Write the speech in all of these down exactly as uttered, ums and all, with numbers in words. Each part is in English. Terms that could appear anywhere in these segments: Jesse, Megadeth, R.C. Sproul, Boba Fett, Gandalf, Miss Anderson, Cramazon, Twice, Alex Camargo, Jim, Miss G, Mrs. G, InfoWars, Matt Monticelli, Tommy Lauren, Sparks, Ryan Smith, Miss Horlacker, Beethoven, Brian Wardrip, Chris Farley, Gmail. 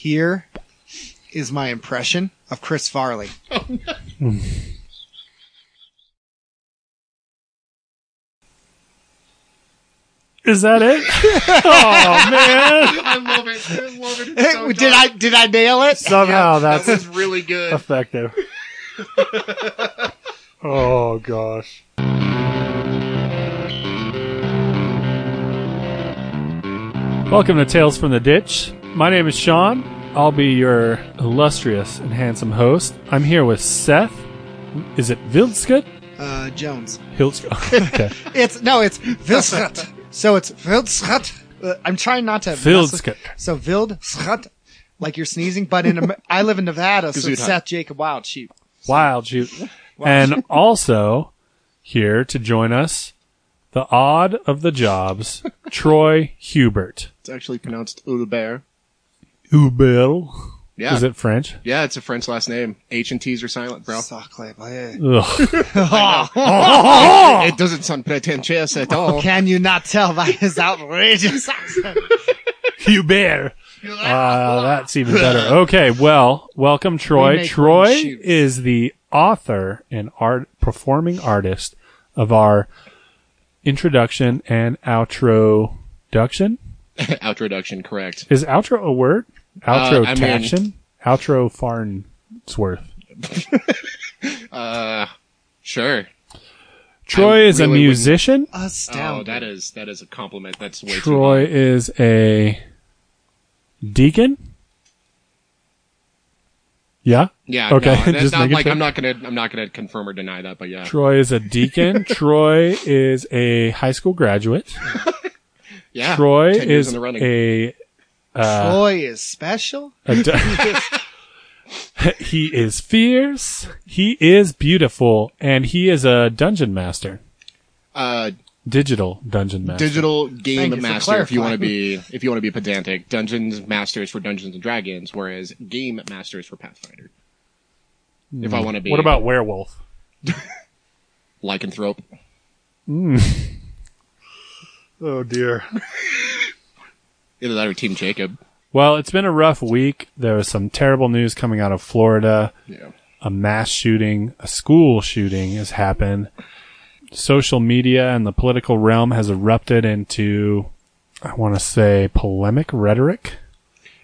Here is my impression of Chris Farley. Oh, no. Is that it? Oh man, I love it. I love it. It's so did dark. I did I nail it? Somehow yeah, that's that was really good. Effective. Oh gosh. Welcome to Tales from the Ditch. My name is Sean. I'll be your illustrious and handsome host. I'm here with Seth. Is it Vildskudt? Uh, Jones. Vildskudt. Okay. It's no, it's Vildskudt. So it's Vildskudt. Uh, I'm trying not to. Vildskudt. So Vildskudt, like you're sneezing. But in Amer- I live in Nevada, so it's Seth Jacob Wild Sheep. So. Wild Sheep. And also here to join us, the odd of the jobs, Troy Hubert. It's actually pronounced Udbear. Udbear. Yeah. Is it French? Yeah, it's a French last name. H and T's are silent, bro. It doesn't sound pretentious at all. Can you not tell by his outrageous accent? Hubert. Uh, that's even better. Okay, well, welcome, Troy. Troy is the author and art performing artist of our introduction and outro-duction? Outro-duction, correct. Is outro a word? Outro-taction? Uh, I mean, Outro-farnsworth. uh, sure. Troy I is really a musician. Astounding. Oh, that is, that is a compliment. That's way Troy too is a deacon? Yeah. Yeah. Okay. No, that's not, like, I'm not gonna. I'm not gonna confirm or deny that. But yeah. Troy is a deacon. Troy is a high school graduate. Yeah. Troy is a. Uh, Troy is special. A, he is fierce. He is beautiful, and he is a dungeon master. Uh, digital dungeon master. Digital game Thank master. You if you want to be, if you want to be pedantic, dungeons master is for Dungeons and Dragons, whereas game master is for Pathfinder. Mm. If I want to be, what about werewolf? Lycanthrope. Mm. Oh dear. Either that or Team Jacob. Well, it's been a rough week. There was some terrible news coming out of Florida. Yeah. A mass shooting, a school shooting has happened. Social media and the political realm has erupted into, I want to say, polemic rhetoric.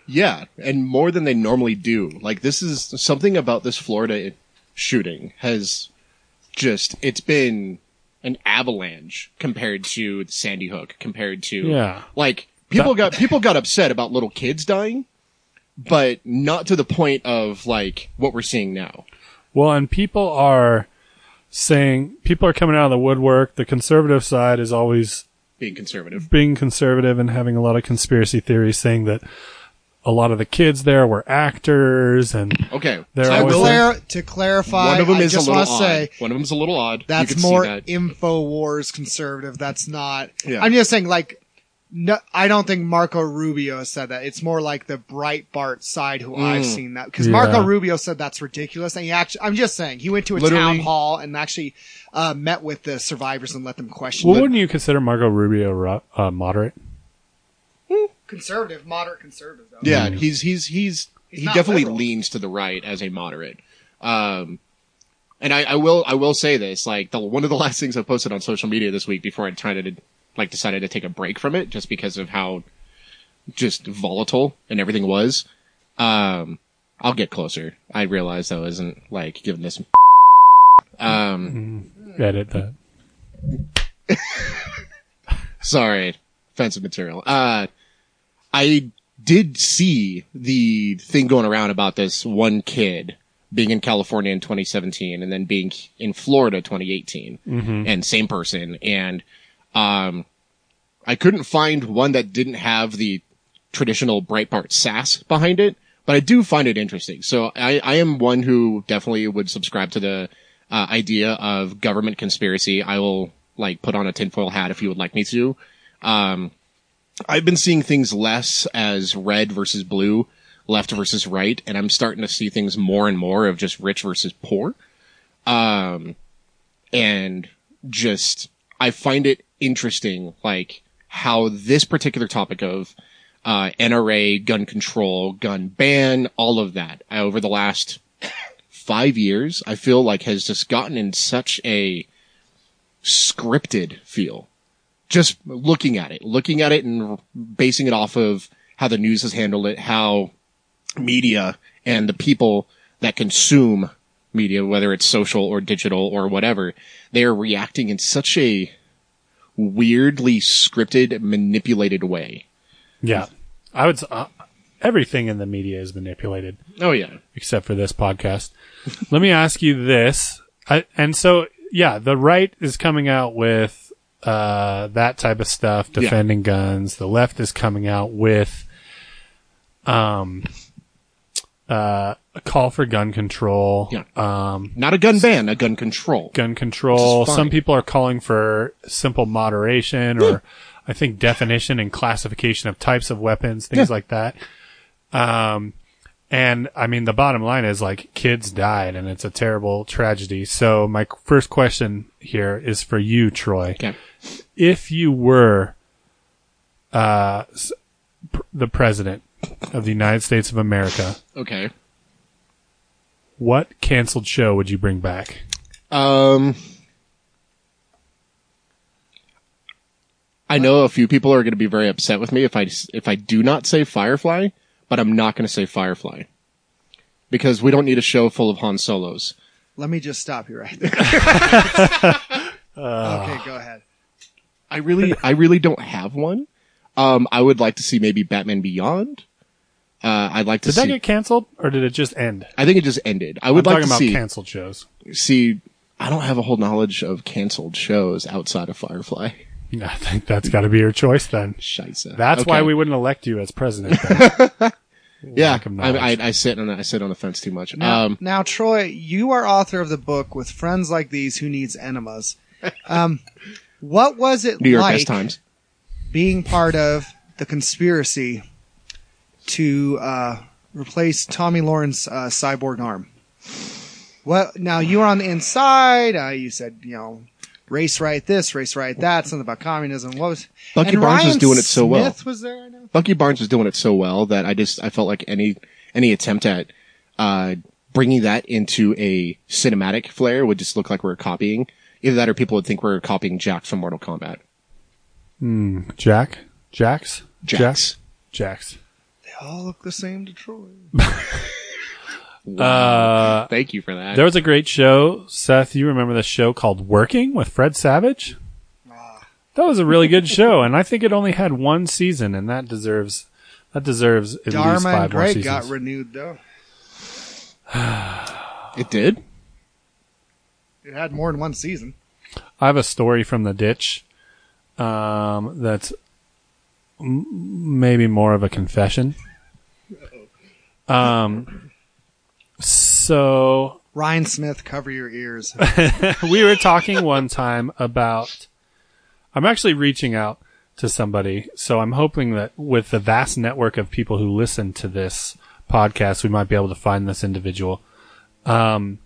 Yeah, and more than they normally do. Like, this is something about this Florida shooting has just, it's been an avalanche compared to Sandy Hook, compared to, yeah. like, People got people got upset about little kids dying, but not to the point of like what we're seeing now. Well, and people are saying people are coming out of the woodwork. The conservative side is always being conservative, being conservative, and having a lot of conspiracy theories saying that a lot of the kids there were actors and okay. They're so clar- saying, to clarify, one of them I is just a little odd. Say, one of them's a little odd. That's more that. InfoWars conservative. That's not. Yeah. I'm just saying, like. No, I don't think Marco Rubio said that. It's more like the Breitbart side who mm. I've seen that. Because yeah. Marco Rubio said that's ridiculous. And he actually, I'm just saying, he went to a Literally. town hall and actually uh, met with the survivors and let them question. Well, them. Wouldn't you consider Marco Rubio uh, moderate? Conservative, moderate conservative. Though. Yeah, mm. he's, he's, he's, he's, he definitely liberal. leans to the right as a moderate. Um, and I, I will, I will say this, like the, one of the last things I posted on social media this week before I tried to like decided to take a break from it just because of how just volatile and everything was. Um, I'll get closer. I realize I wasn't like giving this. Um, edit that. Sorry, offensive material. Uh, I did see the thing going around about this one kid being in California in twenty seventeen and then being in Florida twenty eighteen mm-hmm. and same person. And, Um, I couldn't find one that didn't have the traditional Breitbart sass behind it, but I do find it interesting. So I, I am one who definitely would subscribe to the uh, idea of government conspiracy. I will like put on a tinfoil hat if you would like me to. Um, I've been seeing things less as red versus blue, left versus right, and I'm starting to see things more and more of just rich versus poor. Um, and just, I find it interesting, like, how this particular topic of uh, N R A, gun control, gun ban, all of that over the last five years, I feel like has just gotten in such a scripted feel. Just looking at it, looking at it and basing it off of how the news has handled it, how media and the people that consume media, whether it's social or digital or whatever, they are reacting in such a weirdly scripted, manipulated way. Yeah. I would, uh, everything in the media is manipulated. Oh, yeah. Except for this podcast. Let me ask you this. I, and so, yeah, the right is coming out with, uh, that type of stuff, defending yeah. guns. The left is coming out with, um, Uh, a call for gun control. Yeah. Um, not a gun ban, a gun control. Gun control. Some people are calling for simple moderation or yeah. I think definition and classification of types of weapons, things yeah. like that. Um, and I mean, the bottom line is like kids died and it's a terrible tragedy. So my first question here is for you, Troy. Okay. If you were, uh, the president of the United States of America. Okay. What canceled show would you bring back? Um, I know a few people are going to be very upset with me if I, if I do not say Firefly, but I'm not going to say Firefly. Because we don't need a show full of Han Solos. Let me just stop you right there. uh, okay, go ahead. I really, I really don't have one. Um, I would like to see maybe Batman Beyond. Uh, I'd like to see. Did that get canceled or did it just end? I think it just ended. I would like to see. I'm talking about canceled shows. See, I don't have a whole knowledge of canceled shows outside of Firefly. I think that's gotta be your choice then. Scheisse. That's okay. Why we wouldn't elect you as president then. Yeah. I, I, I sit on, I sit on the fence too much. Now, um, now Troy, you are author of the book With Friends Like These Who Needs Enemas. Um, what was it like? New York Times Times. Being part of the conspiracy to uh, replace Tommy Lauren's uh, cyborg arm. Well, now you were on the inside. Uh, you said, you know, race right this, race right that. Something about communism. What was Bucky and Barnes Ryan was doing it so well. Smith was there. I know. Bucky Barnes was doing it so well that I just I felt like any any attempt at uh, bringing that into a cinematic flair would just look like we were copying. Either that, or people would think we were copying Jax from Mortal Kombat. Hmm. Jack? Jax? Jax? Jax. They all look the same to Troy. Wow. uh, Thank you for that. There was a great show, Seth. You remember the show called Working with Fred Savage? Ah. That was a really good show, and I think it only had one season, and that deserves that deserves at Dharma least five and Greg more seasons. Got renewed though. It did. It had more than one season. I have a story from the ditch. Um, that's m- maybe more of a confession. Um, so Ryan Smith, cover your ears. We were talking one time about, I'm actually reaching out to somebody. So I'm hoping that with the vast network of people who listen to this podcast, we might be able to find this individual. Um,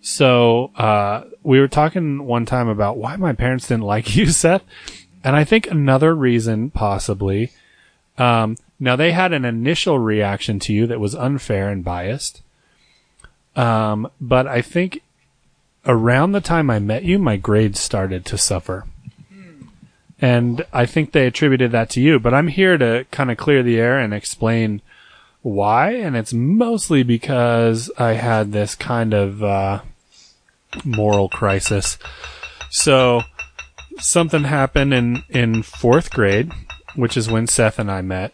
so, uh, we were talking one time about why my parents didn't like you, Seth. And I think another reason, possibly, um, now they had an initial reaction to you that was unfair and biased. Um, but I think around the time I met you, my grades started to suffer. And I think they attributed that to you. But I'm here to kind of clear the air and explain why. And it's mostly because I had this kind of, uh, moral crisis. So, something happened in, in fourth grade, which is when Seth and I met,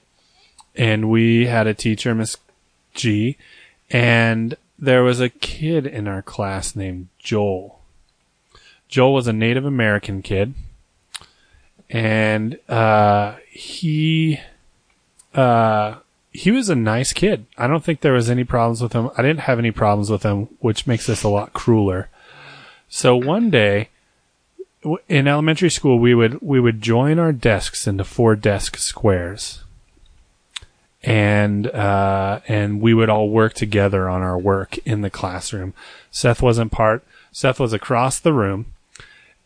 and we had a teacher, Miss G, and there was a kid in our class named Joel. Joel was a Native American kid, and uh, he uh, he was a nice kid. I don't think there was any problems with him. I didn't have any problems with him, which makes this a lot crueler. So one day, in elementary school, we would we would join our desks into four desk squares, and uh, and we would all work together on our work in the classroom. Seth wasn't part. Seth was across the room,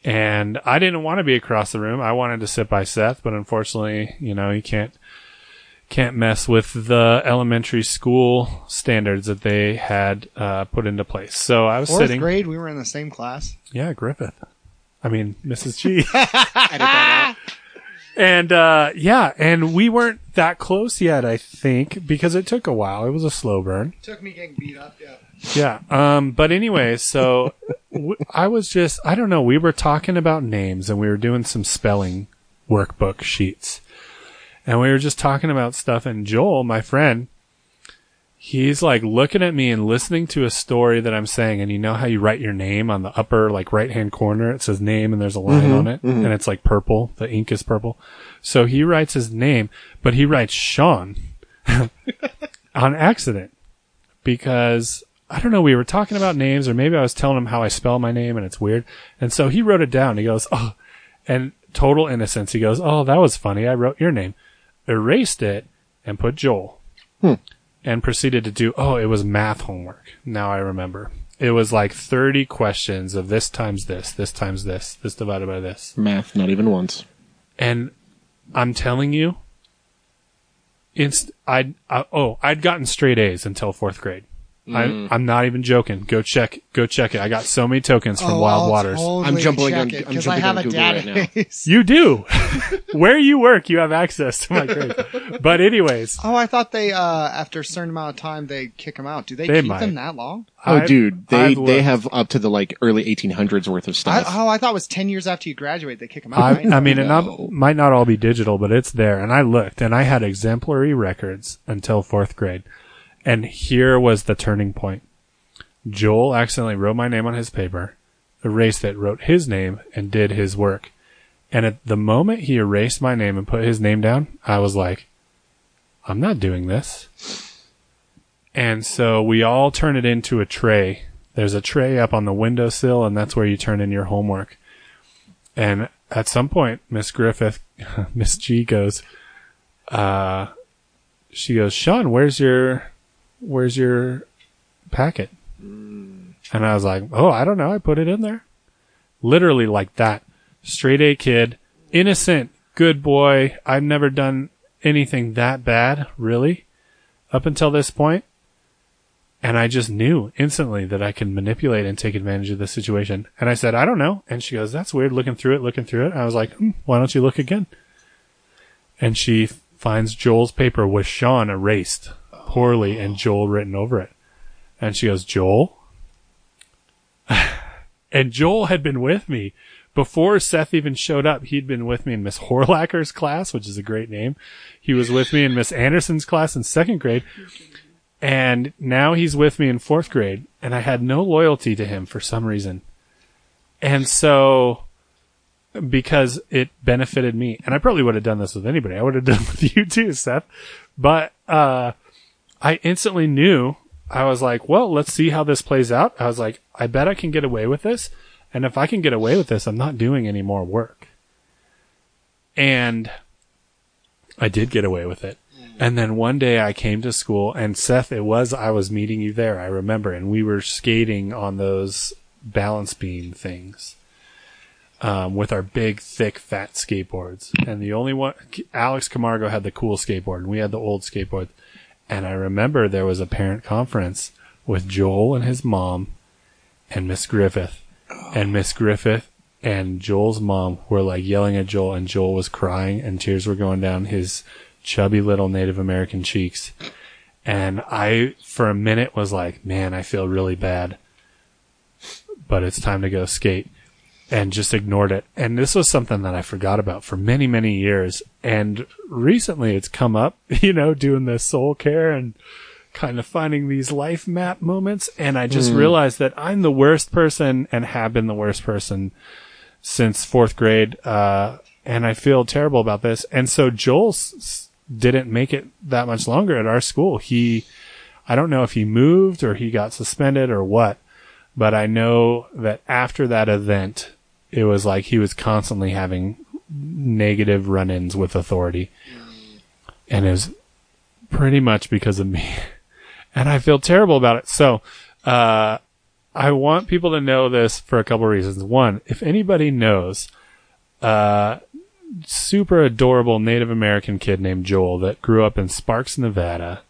and I didn't want to be across the room. I wanted to sit by Seth, but unfortunately, you know, you can't can't mess with the elementary school standards that they had uh, put into place. So I was Fourth sitting. Fourth grade, we were in the same class. Yeah, Griffith. I mean, Missus G. I did that out. And, uh, yeah, and we weren't that close yet, I think, because it took a while. It was a slow burn. It took me getting beat up, yeah. Yeah, um, but anyway, so w- I was just, I don't know, we were talking about names and we were doing some spelling workbook sheets. And we were just talking about stuff, and Joel, my friend, he's like looking at me and listening to a story that I'm saying, and you know how you write your name on the upper like right hand corner, it says name and there's a line mm-hmm, on it mm-hmm. and it's like purple, the ink is purple. So he writes his name, but he writes Sean on accident because I don't know, we were talking about names or maybe I was telling him how I spell my name and it's weird. And so he wrote it down. He goes, oh, and total innocence. He goes, oh, that was funny. I wrote your name, erased it and put Joel. Hmm. And proceeded to do, oh, it was math homework. Now I remember. It was like thirty questions of this times this, this times this, this divided by this. Math, not even once. And I'm telling you, inst- I'd, I, oh, I'd gotten straight A's until fourth grade. Mm. I, I'm not even joking. Go check, go check it. I got so many tokens from oh, Wild I'll Waters. Totally I'm jumbling on, it, I'm jumping I have on Google right now. You do. Where you work, you have access to my grade. But anyways. Oh, I thought they, uh, after a certain amount of time, they kick them out. Do they, they keep might. them that long? Oh, I've, dude, they they have up to the like early eighteen hundreds worth of stuff. I, oh, I thought it was ten years after you graduate they kick them out. I, right? I mean, no. it not, might not all be digital, but it's there. And I looked, and I had exemplary records until fourth grade. And here was the turning point. Joel accidentally wrote my name on his paper, erased it, wrote his name, and did his work. And at the moment he erased my name and put his name down, I was like, I'm not doing this. And so we all turn it into a tray. There's a tray up on the windowsill, and that's where you turn in your homework. And at some point, Miss Griffith, Miss G goes, uh, she goes, Sean, where's your... where's your packet? And I was like, oh, I don't know. I put it in there. Literally like that. Straight A kid, innocent, good boy. I've never done anything that bad, really, up until this point. And I just knew instantly that I can manipulate and take advantage of the situation. And I said, I don't know. And she goes, that's weird. Looking through it, looking through it. I was like, hmm, why don't you look again? And she finds Joel's paper with Sean erased poorly and Joel written over it. And she goes, Joel? And Joel had been with me before Seth even showed up. He'd been with me in Miss Horlacker's class, which is a great name. He was with me in Miss Anderson's class in second grade. And now he's with me in fourth grade. And I had no loyalty to him for some reason. And so, because it benefited me, and I probably would have done this with anybody. I would have done it with you too, Seth. But, uh, I instantly knew. I was like, well, let's see how this plays out. I was like, I bet I can get away with this. And if I can get away with this, I'm not doing any more work. And I did get away with it. And then one day I came to school, and Seth, it was, I was meeting you there. I remember. And we were skating on those balance beam things, um, with our big, thick, fat skateboards. And the only one, Alex Camargo had the cool skateboard and we had the old skateboard. And I remember there was a parent conference with Joel and his mom and Miss Griffith. And Miss Griffith and Joel's mom were like yelling at Joel, and Joel was crying and tears were going down his chubby little Native American cheeks. And I, for a minute, was like, man, I feel really bad, but it's time to go skate, and just ignored it. And this was something that I forgot about for many, many years. And recently it's come up, you know, doing the soul care and kind of finding these life map moments. And I just mm. realized that I'm the worst person and have been the worst person since fourth grade. Uh, and I feel terrible about this. And so Joel s- didn't make it that much longer at our school. He, I don't know if he moved or he got suspended or what, but I know that after that event, it was like he was constantly having negative run-ins with authority, and it was pretty much because of me, and I feel terrible about it. So uh I want people to know this for a couple of reasons. One, if anybody knows uh super adorable Native American kid named Joel that grew up in Sparks, Nevada,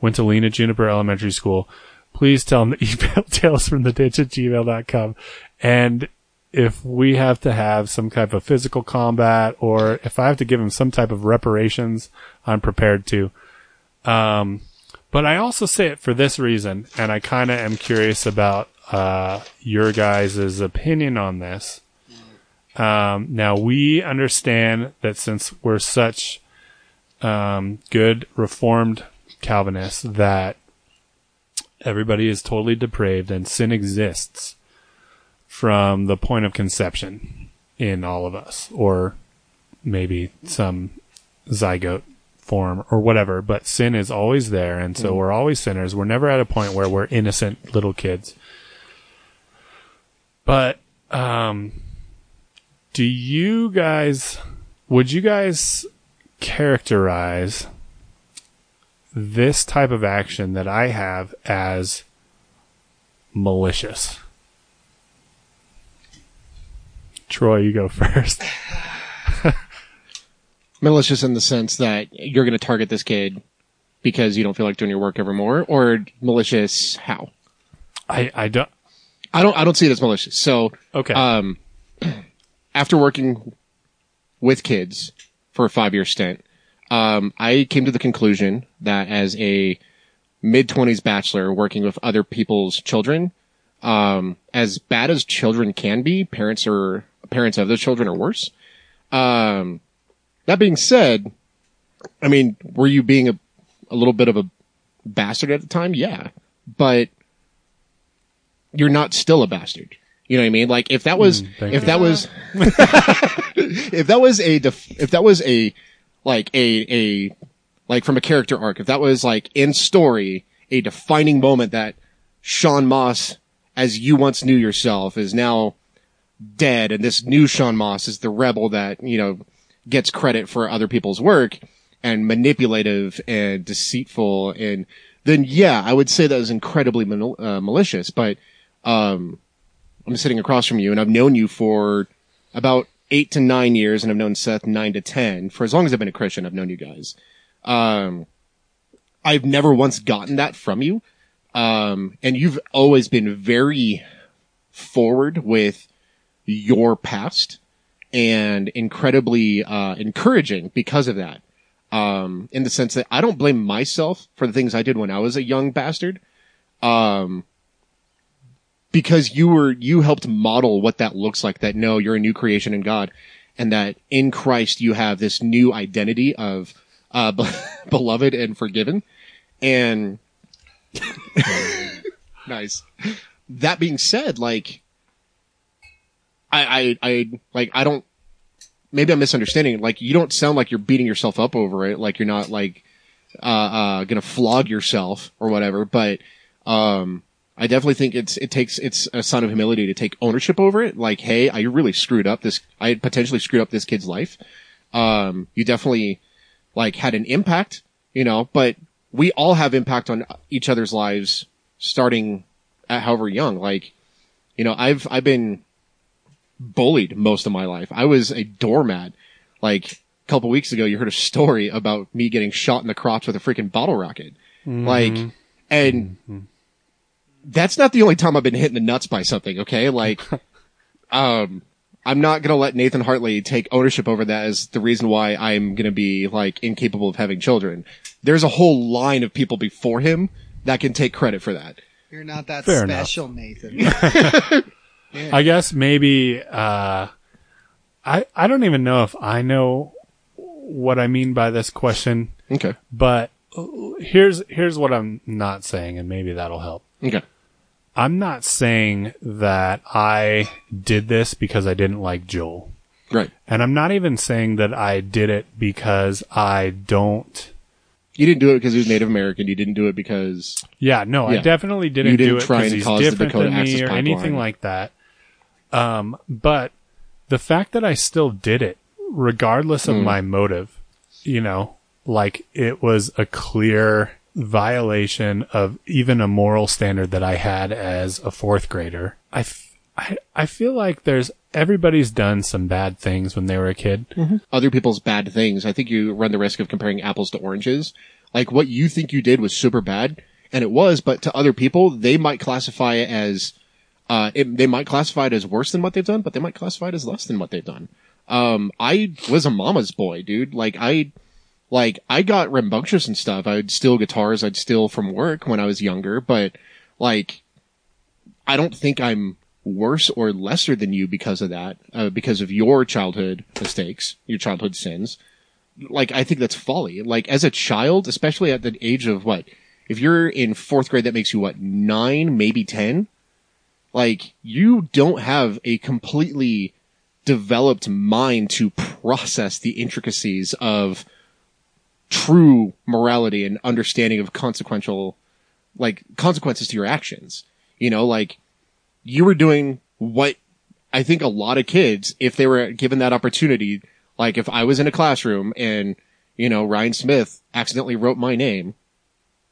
went to Lena Juniper Elementary School. Please tell him to email tales from the ditch at gmail dot com. And if we have to have some type of physical combat, or if I have to give him some type of reparations, I'm prepared to. Um, but I also say it for this reason, and I kind of am curious about uh your guys' opinion on this. Um, now, we understand that since we're such um good Reformed Calvinists that everybody is totally depraved and sin exists from the point of conception in all of us, or maybe some zygote form or whatever, but sin is always there, and so mm. we're always sinners. We're never at a point where we're innocent little kids. But um do you guys would you guys characterize this type of action that I have as malicious? Troy, you go first. Malicious in the sense that you're going to target this kid because you don't feel like doing your work evermore, or malicious how? I, I don't, I don't, I don't see it as malicious. So, okay. Um, after working with kids for a five year stint, um, I came to the conclusion that as a mid twenties bachelor working with other people's children, um, as bad as children can be, parents are, parents of those children are worse. Um, That being said, I mean, were you being a, a little bit of a bastard at the time? Yeah. But you're not still a bastard. You know what I mean? Like, if that was, mm, if you. that was, if that was a, def- if that was a, like, a, a, like, from a character arc, if that was, like, in story, a defining moment that Sean Moss, as you once knew yourself, is now dead, and this new Sean Moss is the rebel that, you know, gets credit for other people's work and manipulative and deceitful, and then yeah, I would say that was incredibly mal- uh, malicious. But um I'm sitting across from you, and I've known you for about eight to nine years, and I've known Seth nine to ten. For as long as I've been a Christian, I've known you guys. Um, I've never once gotten that from you, um, and you've always been very forward with your past. And incredibly uh encouraging because of that, um, in the sense that I don't blame myself for the things I did when I was a young bastard, um, because you were you helped model what that looks like. That no, you're a new creation in God, and that in Christ you have this new identity of uh be- beloved and forgiven. And nice. That being said, like. I, I, I, like, I don't, maybe I'm misunderstanding. Like, you don't sound like you're beating yourself up over it. Like, you're not, like, uh, uh, gonna flog yourself or whatever. But, um, I definitely think it's, it takes, it's a sign of humility to take ownership over it. Like, hey, I really screwed up this, I potentially screwed up this kid's life. Um, you definitely, like, had an impact, you know, but we all have impact on each other's lives starting at however young. Like, you know, I've, I've been, bullied most of my life. I was a doormat. Like, a couple weeks ago, you heard a story about me getting shot in the crotch with a freaking bottle rocket. Mm-hmm. Like, and mm-hmm. that's not the only time I've been hit in the nuts by something, okay? Like, um, I'm not gonna let Nathan Hartley take ownership over that as the reason why I'm gonna be, like, incapable of having children. There's a whole line of people before him that can take credit for that. You're not that Fair special, enough. Nathan. Yeah. I guess maybe, uh, I, I don't even know if I know what I mean by this question. Okay. But here's, here's what I'm not saying, and maybe that'll help. Okay. I'm not saying that I did this because I didn't like Joel. Right. And I'm not even saying that I did it because I don't. You didn't do it because he was Native American. You didn't do it because. Yeah, no, yeah. I definitely didn't, didn't do it because he's different than me or anything like that. Um, but the fact that I still did it, regardless of mm. my motive, you know, like it was a clear violation of even a moral standard that I had as a fourth grader. I, f- I, I feel like there's everybody's done some bad things when they were a kid. Mm-hmm. Other people's bad things. I think you run the risk of comparing apples to oranges. Like what you think you did was super bad, and it was, but to other people, they might classify it as, uh, it, they might classify it as worse than what they've done, but they might classify it as less than what they've done. Um, I was a mama's boy, dude. Like I, like I got rambunctious and stuff. I would steal guitars. I'd steal from work when I was younger, but like, I don't think I'm worse or lesser than you because of that, uh, because of your childhood mistakes, your childhood sins. Like, I think that's folly. Like, as a child, especially at the age of what? If you're in fourth grade, that makes you what? Nine, maybe ten? Like, you don't have a completely developed mind to process the intricacies of true morality and understanding of consequential, like, consequences to your actions. You know, like, you were doing what I think a lot of kids, if they were given that opportunity, like if I was in a classroom and, you know, Ryan Smith accidentally wrote my name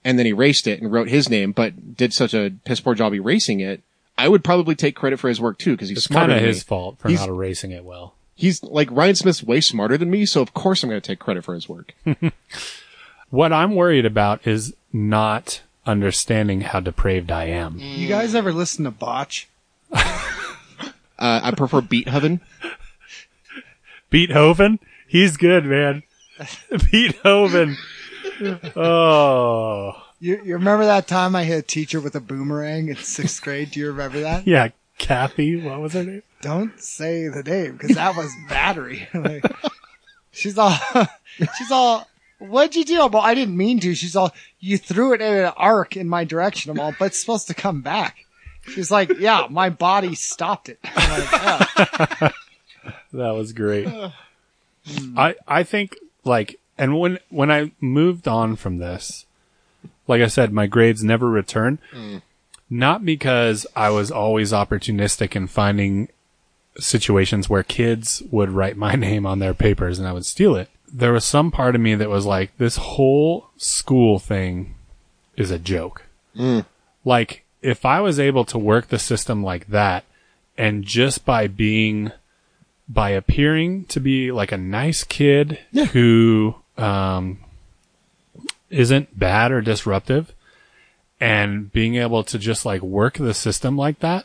and then erased it and wrote his name, but did such a piss poor job erasing it, I would probably take credit for his work too, because he's smarter than me. It's kind of his fault for not erasing it well. He's like, Ryan Smith's way smarter than me, so of course I'm going to take credit for his work. What I'm worried about is not understanding how depraved I am. You guys ever listen to Botch? uh, I prefer Beethoven. Beethoven? He's good, man. Beethoven. Oh. You, you remember that time I hit a teacher with a boomerang in sixth grade? Do you remember that? Yeah, Kathy. What was her name? Don't say the name, because that was Battery. Like, she's all, she's all, what'd you do? Well, I didn't mean to. She's all, you threw it in an arc in my direction. I'm all, but it's supposed to come back. She's like, yeah, my body stopped it. I'm like, yeah. That was great. I, I think like, and when, when I moved on from this, like I said, my grades never returned, mm. not because I was always opportunistic in finding situations where kids would write my name on their papers and I would steal it. There was some part of me that was like, this whole school thing is a joke. Mm. Like if I was able to work the system like that, and just by being by appearing to be like a nice kid yeah. who um isn't bad or disruptive, and being able to just like work the system like that,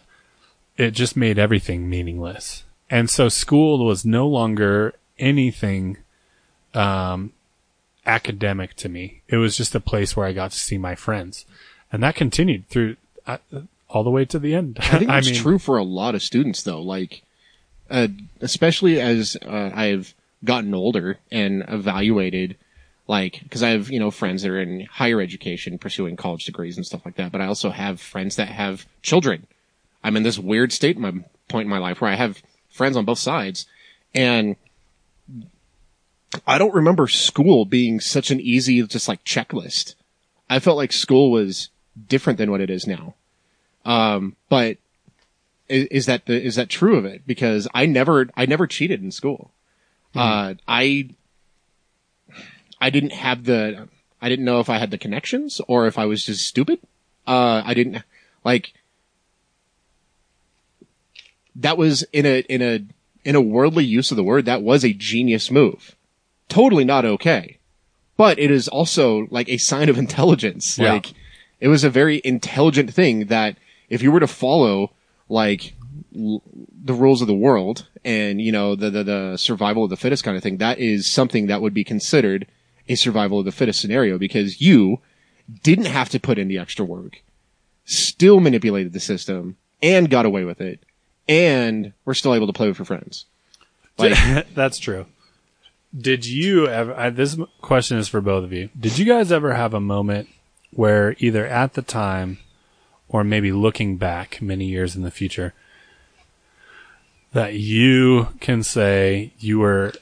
it just made everything meaningless. And so school was no longer anything um academic to me. It was just a place where I got to see my friends. And that continued through uh, all the way to the end. I think it's I mean, true for a lot of students though. Like, Uh, especially as uh, I've gotten older and evaluated, like, because I have, you know, friends that are in higher education pursuing college degrees and stuff like that, but I also have friends that have children. I'm in this weird state in my point in my life where I have friends on both sides, and I don't remember school being such an easy, just like checklist. I felt like school was different than what it is now. Um, but Is that the, is that true of it? Because I never, I never cheated in school. Mm. Uh, I, I didn't have the, I didn't know if I had the connections or if I was just stupid. Uh, I didn't, like, that was in a, in a, in a worldly use of the word, that was a genius move. Totally not okay. But it is also like a sign of intelligence. Yeah. Like, it was a very intelligent thing that if you were to follow, like l- the rules of the world and, you know, the, the, the survival of the fittest kind of thing, that is something that would be considered a survival of the fittest scenario, because you didn't have to put in the extra work, still manipulated the system and got away with it, and were still able to play with your friends. Like, that's true. Did you ever, I, this question is for both of you. Did you guys ever have a moment where either at the time or maybe looking back many years in the future, that you can say you were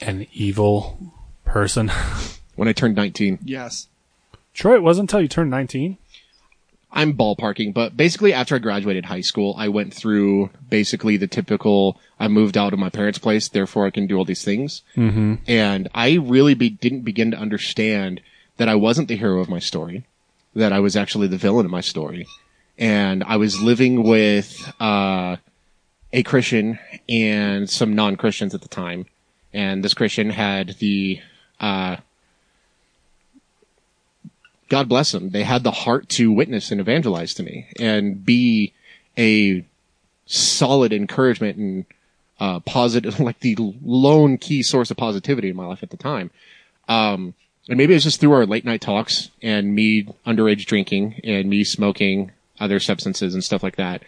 an evil person? When I turned nineteen. Yes. Troy, it wasn't until you turned nineteen? I'm ballparking, but basically after I graduated high school, I went through basically the typical, I moved out of my parents' place, therefore I can do all these things. Mm-hmm. And I really be- didn't begin to understand that I wasn't the hero of my story, that I was actually the villain of my story. And I was living with, uh, a Christian and some non-Christians at the time. And this Christian had the, uh, God bless them, they had the heart to witness and evangelize to me and be a solid encouragement and uh positive, like the lone key source of positivity in my life at the time. Um and maybe it was just through our late night talks and me underage drinking and me smoking other substances and stuff like that,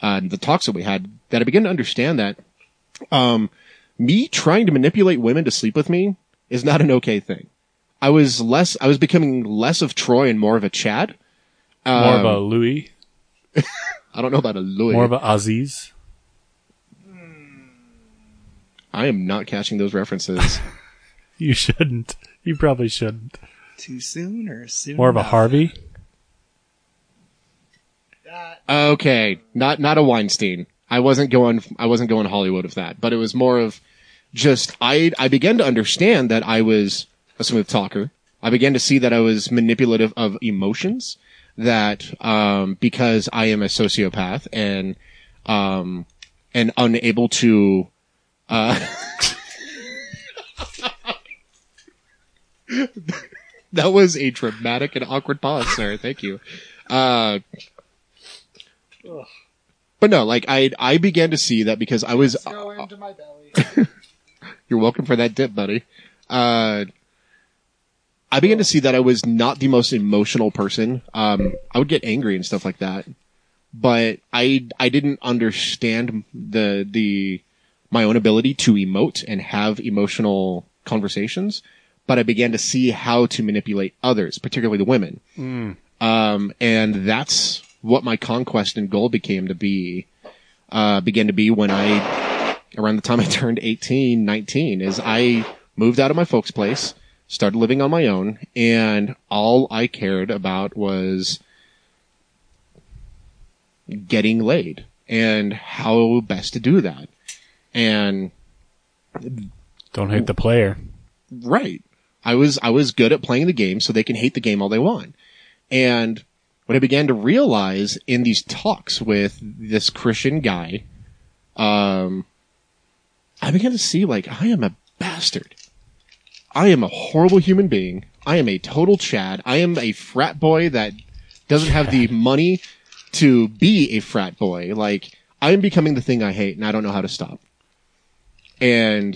uh the talks that we had, that I began to understand that um me trying to manipulate women to sleep with me is not an okay thing. I was less I was becoming less of Troy and more of a Chad. Um, more of a Louis. I don't know about a Louis. More of a Aziz. I am not catching those references. You shouldn't. You probably shouldn't. Too soon or soon? More of a Harvey? Okay. Not not a Weinstein. I wasn't going I wasn't going Hollywood with that. But it was more of just I I began to understand that I was a smooth talker. I began to see that I was manipulative of emotions, that um because I am a sociopath and um and unable to Uh, that was a dramatic and awkward pause, sir. Thank you. Uh, but no, like I, I began to see that because I was. Let's go into my belly. You're welcome for that dip, buddy. Uh, I began to see that I was not the most emotional person. Um, I would get angry and stuff like that, but I, I didn't understand the the. my own ability to emote and have emotional conversations, but I began to see how to manipulate others, particularly the women. Mm. Um, and that's what my conquest and goal became to be, uh, began to be when I, around the time I turned eighteen, nineteen, is I moved out of my folks' place, started living on my own, and all I cared about was getting laid and how best to do that. And don't hate the player. Right. I was, I was good at playing the game, so they can hate the game all they want. And what I began to realize in these talks with this Christian guy, um, I began to see, like, I am a bastard. I am a horrible human being. I am a total Chad. I am a frat boy that doesn't have the money to be a frat boy. Like, I am becoming the thing I hate, and I don't know how to stop. And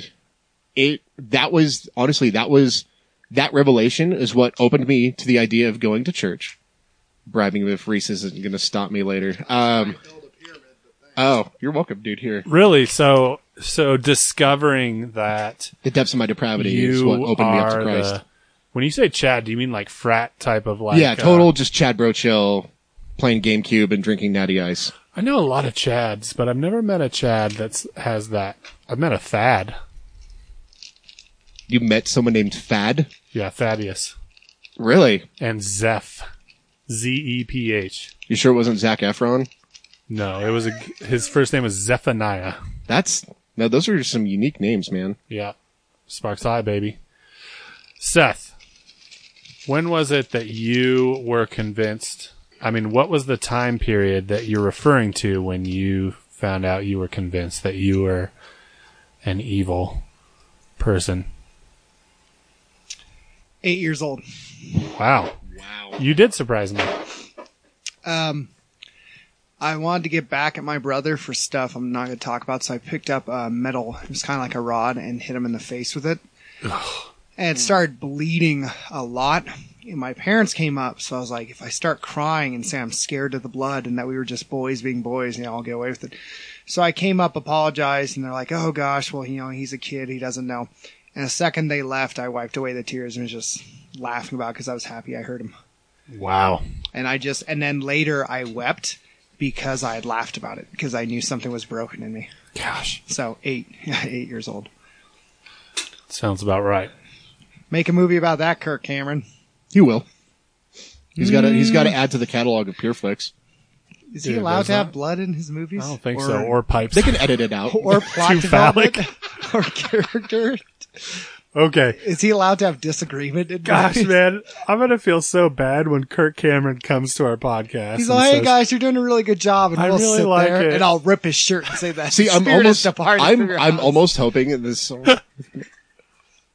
it, that was, honestly, that was, that revelation is what opened me to the idea of going to church. Bribing with Reese isn't going to stop me later. Um, oh, you're welcome, dude, here. Really? So, so discovering that. The depths of my depravity is what opened me up to Christ. The, when you say Chad, do you mean like frat type of like? Yeah, total uh, just Chad bro chill, playing GameCube and drinking Natty Ice. I know a lot of Chads, but I've never met a Chad that's has that. I've met a Thad. You met someone named Thad? Yeah, Thaddeus. Really? And Zeph. Z E P H. You sure it wasn't Zac Efron? No, it was a, his first name was Zephaniah. That's, now those are some unique names, man. Yeah. Sparks High, baby. Seth, when was it that you were convinced? I mean, what was the time period that you're referring to when you found out you were convinced that you were an evil person? Eight years old. Wow. Wow. You did surprise me. Um, I wanted to get back at my brother for stuff I'm not going to talk about, so I picked up a uh, metal. It was kind of like a rod and hit him in the face with it. And it started bleeding a lot. And my parents came up, so I was like, if I start crying and say I'm scared of the blood and that we were just boys being boys, you know, I'll get away with it. So I came up, apologized, and they're like, oh, gosh, well, you know, he's a kid. He doesn't know. And the second they left, I wiped away the tears and was just laughing about it because I was happy I heard him. Wow. And I just, and then later I wept because I had laughed about it because I knew something was broken in me. Gosh. So eight, eight years old. Sounds about right. Make a movie about that, Kirk Cameron. He will. He's got to. He's got to add to the catalog of PureFlix. Is he allowed to have blood in his movies? I don't think so. Or pipes. They can edit it out. Or plot development. Or character Okay. Is he allowed to have disagreement? In Gosh, movies? Man, I'm going to feel so bad when Kirk Cameron comes to our podcast. He's like, says, hey guys, you're doing a really good job. And I we'll really sit like there it. And I'll rip his shirt and say that. See, I'm almost, I'm, I'm almost hoping in this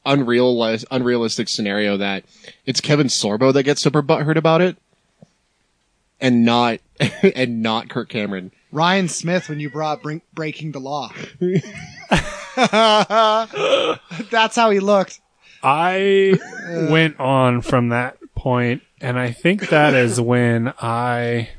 unreal, unrealistic scenario that it's Kevin Sorbo that gets super butthurt about it and not, and not Kirk Cameron. Ryan Smith, when you brought bring, Breaking the Law. That's how he looked. I went on from that point, and I think that is when I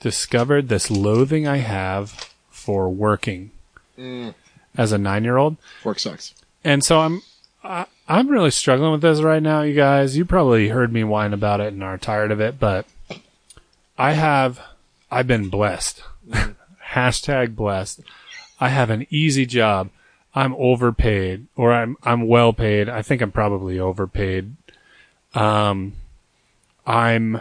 discovered this loathing I have for working mm. as a nine-year-old. Work sucks. And so I'm I, I'm really struggling with this right now, you guys. You probably heard me whine about it and are tired of it, but I have I've been blessed. Mm. Hashtag blessed. I have an easy job. I'm overpaid, or I'm I'm well paid. I think I'm probably overpaid. Um, I'm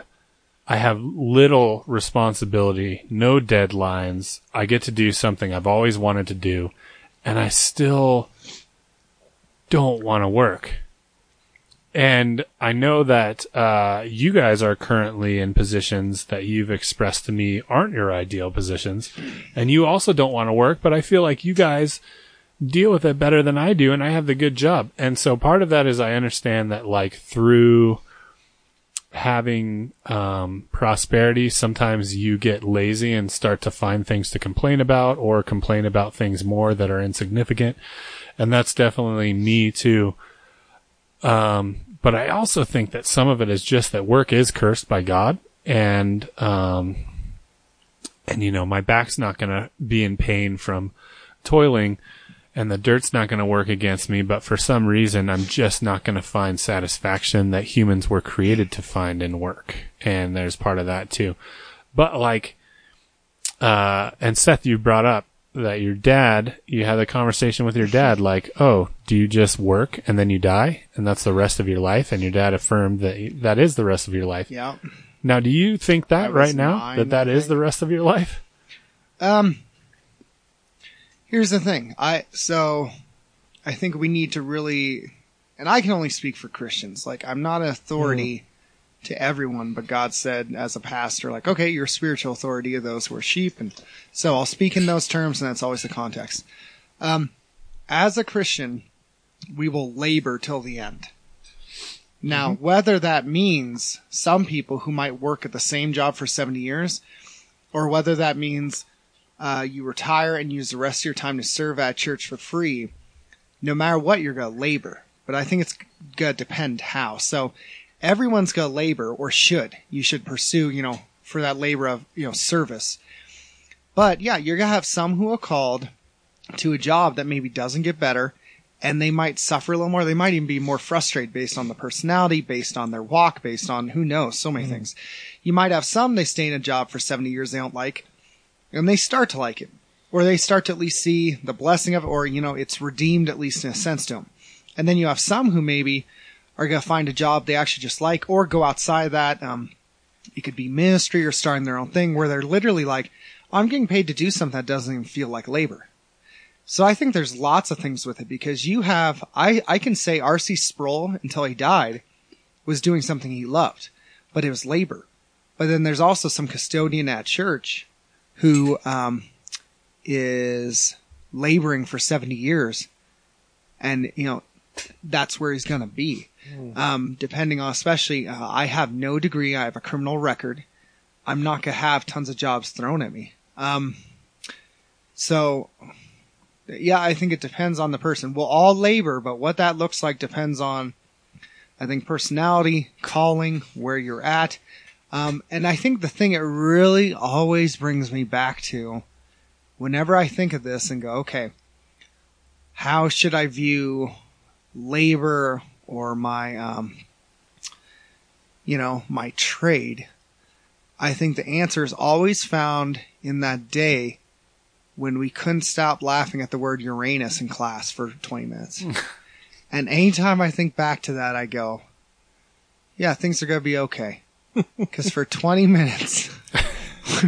I have little responsibility, no deadlines. I get to do something I've always wanted to do, and I still don't want to work. And I know that uh, you guys are currently in positions that you've expressed to me aren't your ideal positions, and you also don't want to work, but I feel like you guys deal with it better than I do, and I have the good job. And so part of that is I understand that, like, through having um prosperity, sometimes you get lazy and start to find things to complain about, or complain about things more that are insignificant. And that's definitely me too. Um, but I also think that some of it is just that work is cursed by God, and um and you know, my back's not going to be in pain from toiling, and the dirt's not going to work against me, but for some reason, I'm just not going to find satisfaction that humans were created to find in work. And there's part of that too. But like, uh, and Seth, you brought up that your dad, you had a conversation with your dad, like, oh, do you just work and then you die? And that's the rest of your life. And your dad affirmed that that is the rest of your life. Yeah. Now, do you think that right now, that that is the rest of your life? Um, Here's the thing. I, so I think we need to really, and I can only speak for Christians. Like, I'm not an authority mm. to everyone, but God said as a pastor, like, okay, you're a spiritual authority of those who are sheep. And so I'll speak in those terms, and that's always the context. Um, as a Christian, we will labor till the end. Now, mm-hmm. whether that means some people who might work at the same job for seventy years, or whether that means Uh, you retire and use the rest of your time to serve at church for free, no matter what, you're going to labor. But I think it's going to depend how. So everyone's going to labor, or should. You should pursue, you know, for that labor of, you know, service. But yeah, you're going to have some who are called to a job that maybe doesn't get better, and they might suffer a little more. They might even be more frustrated based on the personality, based on their walk, based on who knows, so many mm-hmm. things. You might have some, they stay in a job for seventy years they don't like, and they start to like it, or they start to at least see the blessing of it, or, you know, it's redeemed at least in a sense to them. And then you have some who maybe are going to find a job they actually just like, or go outside that. Um, it could be ministry or starting their own thing, where they're literally like, I'm getting paid to do something that doesn't even feel like labor. So I think there's lots of things with it, because you have, I, I can say R C Sproul until he died was doing something he loved, but it was labor. But then there's also some custodian at church who um, is laboring for seventy years, and, you know, that's where he's going to be. Mm. Um, depending on, especially, uh, I have no degree. I have a criminal record. I'm not going to have tons of jobs thrown at me. Um, so, yeah, I think it depends on the person. We'll all labor, but what that looks like depends on, I think, personality, calling, where you're at. Um, and I think the thing it really always brings me back to, whenever I think of this and go, okay, how should I view labor or my, um, you know, my trade? I think the answer is always found in that day when we couldn't stop laughing at the word Uranus in class for twenty minutes. And anytime I think back to that, I go, yeah, things are going to be okay. Because for twenty minutes,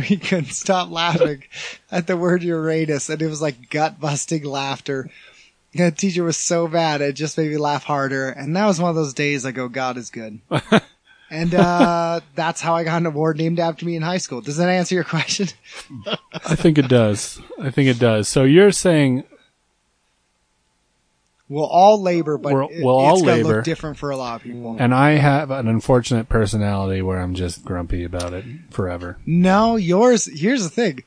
we couldn't stop laughing at the word Uranus. And it was like gut-busting laughter. The teacher was so bad, it just made me laugh harder. And that was one of those days I go, God is good. And uh that's how I got an award named after me in high school. Does that answer your question? I think it does. I think it does. So you're saying... We'll all labor, but we'll, we'll it's going to look different for a lot of people. And I have an unfortunate personality where I'm just grumpy about it forever. No, yours... Here's the thing.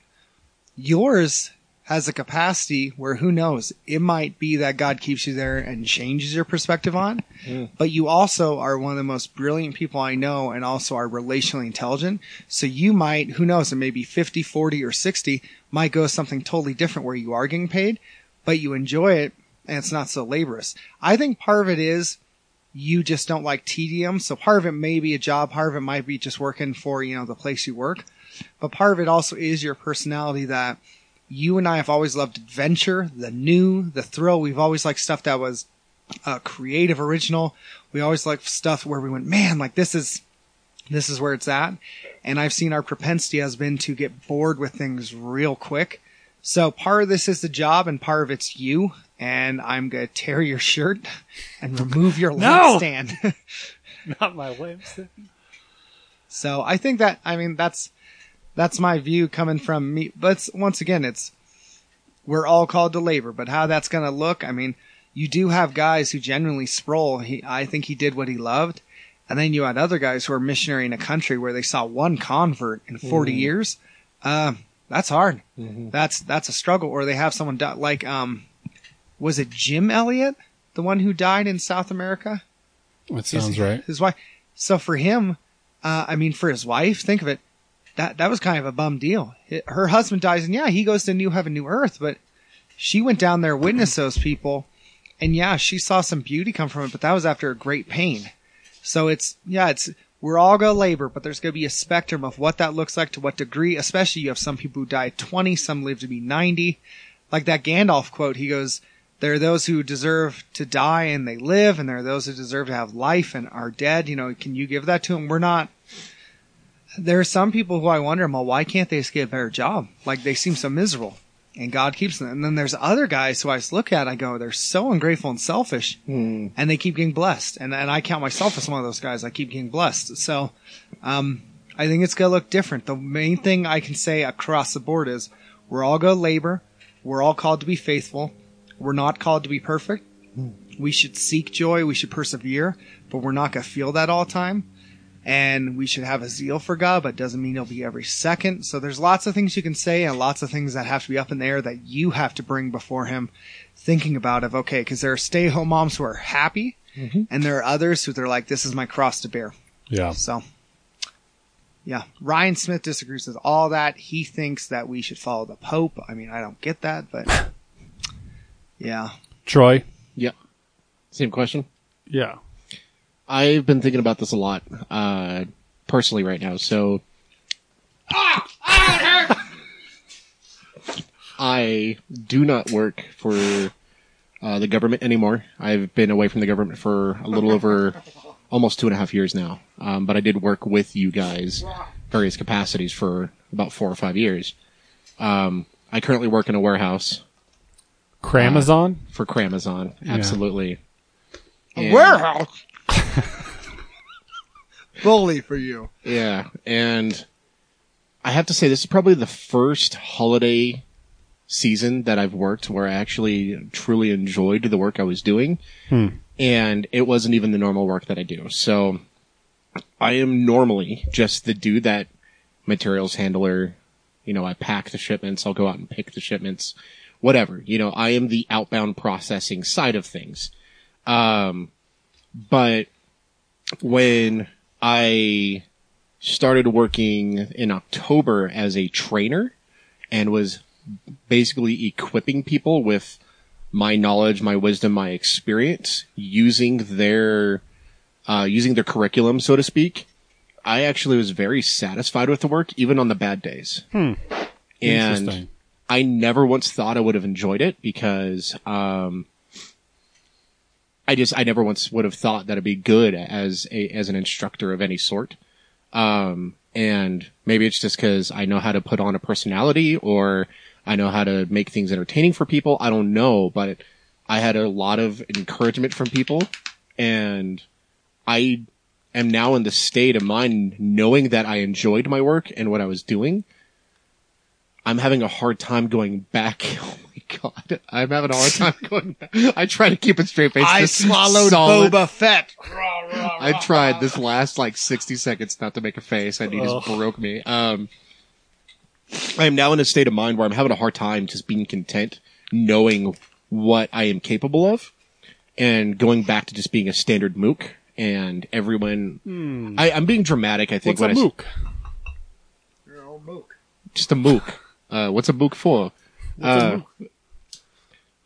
Yours has a capacity where, who knows, it might be that God keeps you there and changes your perspective on. Mm. But you also are one of the most brilliant people I know and also are relationally intelligent. So you might, who knows, it may be fifty, forty, or sixty, might go something totally different where you are getting paid, but you enjoy it and it's not so laborious. I think part of it is you just don't like tedium. So part of it may be a job. Part of it might be just working for, you know, the place you work. But part of it also is your personality that you and I have always loved adventure, the new, the thrill. We've always liked stuff that was uh, creative, original. We always liked stuff where we went, man, like this is, this is where it's at. And I've seen our propensity has been to get bored with things real quick. So part of this is the job and part of it's you. And I'm going to tear your shirt and remove your no! lampstand. Not my lampstand. So I think that, I mean, that's, That's my view coming from me. But once again, it's, we're all called to labor, but how that's going to look. I mean, you do have guys who genuinely sprawl. He, I think he did what he loved. And then you had other guys who are missionary in a country where they saw one convert in forty mm-hmm. years. Um, that's hard. Mm-hmm. That's, that's a struggle. Or they have someone die, like, um, was it Jim Elliot? The one who died in South America? That sounds his, right. His wife. So for him, uh, I mean, for his wife, think of it. That that was kind of a bum deal. Her husband dies, and yeah, he goes to new heaven, new earth, but she went down there, witnessed those people, and yeah, she saw some beauty come from it, but that was after a great pain. So it's, yeah, it's we're all going to labor, but there's going to be a spectrum of what that looks like, to what degree, especially you have some people who die at twenty, some live to be ninety. Like that Gandalf quote, he goes, there are those who deserve to die and they live, and there are those who deserve to have life and are dead. You know, can you give that to them? We're not... There are some people who I wonder, well, why can't they just get a better job? Like, they seem so miserable, and God keeps them. And then there's other guys who I just look at, I go, they're so ungrateful and selfish, mm. and they keep getting blessed. And and I count myself as one of those guys. I keep getting blessed. So um, I think it's going to look different. The main thing I can say across the board is we're all going to labor. We're all called to be faithful. We're not called to be perfect. Mm. We should seek joy. We should persevere, but we're not going to feel that all the time. And we should have a zeal for God, but it doesn't mean it'll be every second. So there's lots of things you can say and lots of things that have to be up in the air that you have to bring before him thinking about of, okay, because there are stay-at-home moms who are happy mm-hmm. and there are others who they're like, this is my cross to bear. Yeah. So, yeah. Ryan Smith disagrees with all that. He thinks that we should follow the Pope. I mean, I don't get that, but yeah. Troy? Yeah. Same question? Yeah. I've been thinking about this a lot, uh, personally right now, so... Ah! Ah, it hurt! I do not work for uh, the government anymore. I've been away from the government for a little over almost two and a half years now, um, but I did work with you guys, various capacities, for about four or five years. Um, I currently work in a warehouse. Cramazon? Uh, for Cramazon, absolutely. Yeah. A warehouse? Bully for you. Yeah, and I have to say this is probably the first holiday season that I've worked where I actually truly enjoyed the work I was doing, hmm. and it wasn't even the normal work that I do. So I am normally just the dude that materials handler, you know, I pack the shipments, I'll go out and pick the shipments, whatever. You know, I am the outbound processing side of things. Um... But when I started working in October as a trainer and was basically equipping people with my knowledge, my wisdom, my experience, using their uh using their curriculum, so to speak, I actually was very satisfied with the work, even on the bad days. Hmm. And I never once thought I would have enjoyed it because um I just, I never once would have thought that it'd be good as a, as an instructor of any sort. Um, and maybe it's just cause I know how to put on a personality or I know how to make things entertaining for people. I don't know, but I had a lot of encouragement from people, and I am now in the state of mind knowing that I enjoyed my work and what I was doing. I'm having a hard time going back. Oh my God. I'm having a hard time going back. I try to keep a straight face. I swallowed solid. Boba Fett. I tried this last like sixty seconds not to make a face. And he just broke me. Um, I am now in a state of mind where I'm having a hard time just being content, knowing what I am capable of, and going back to just being a standard mook. And everyone, hmm. I, I'm being dramatic, I think. What's when a I, mook? You're an old mook. Just a mook. Uh, what's a mook for? What's uh, a mook?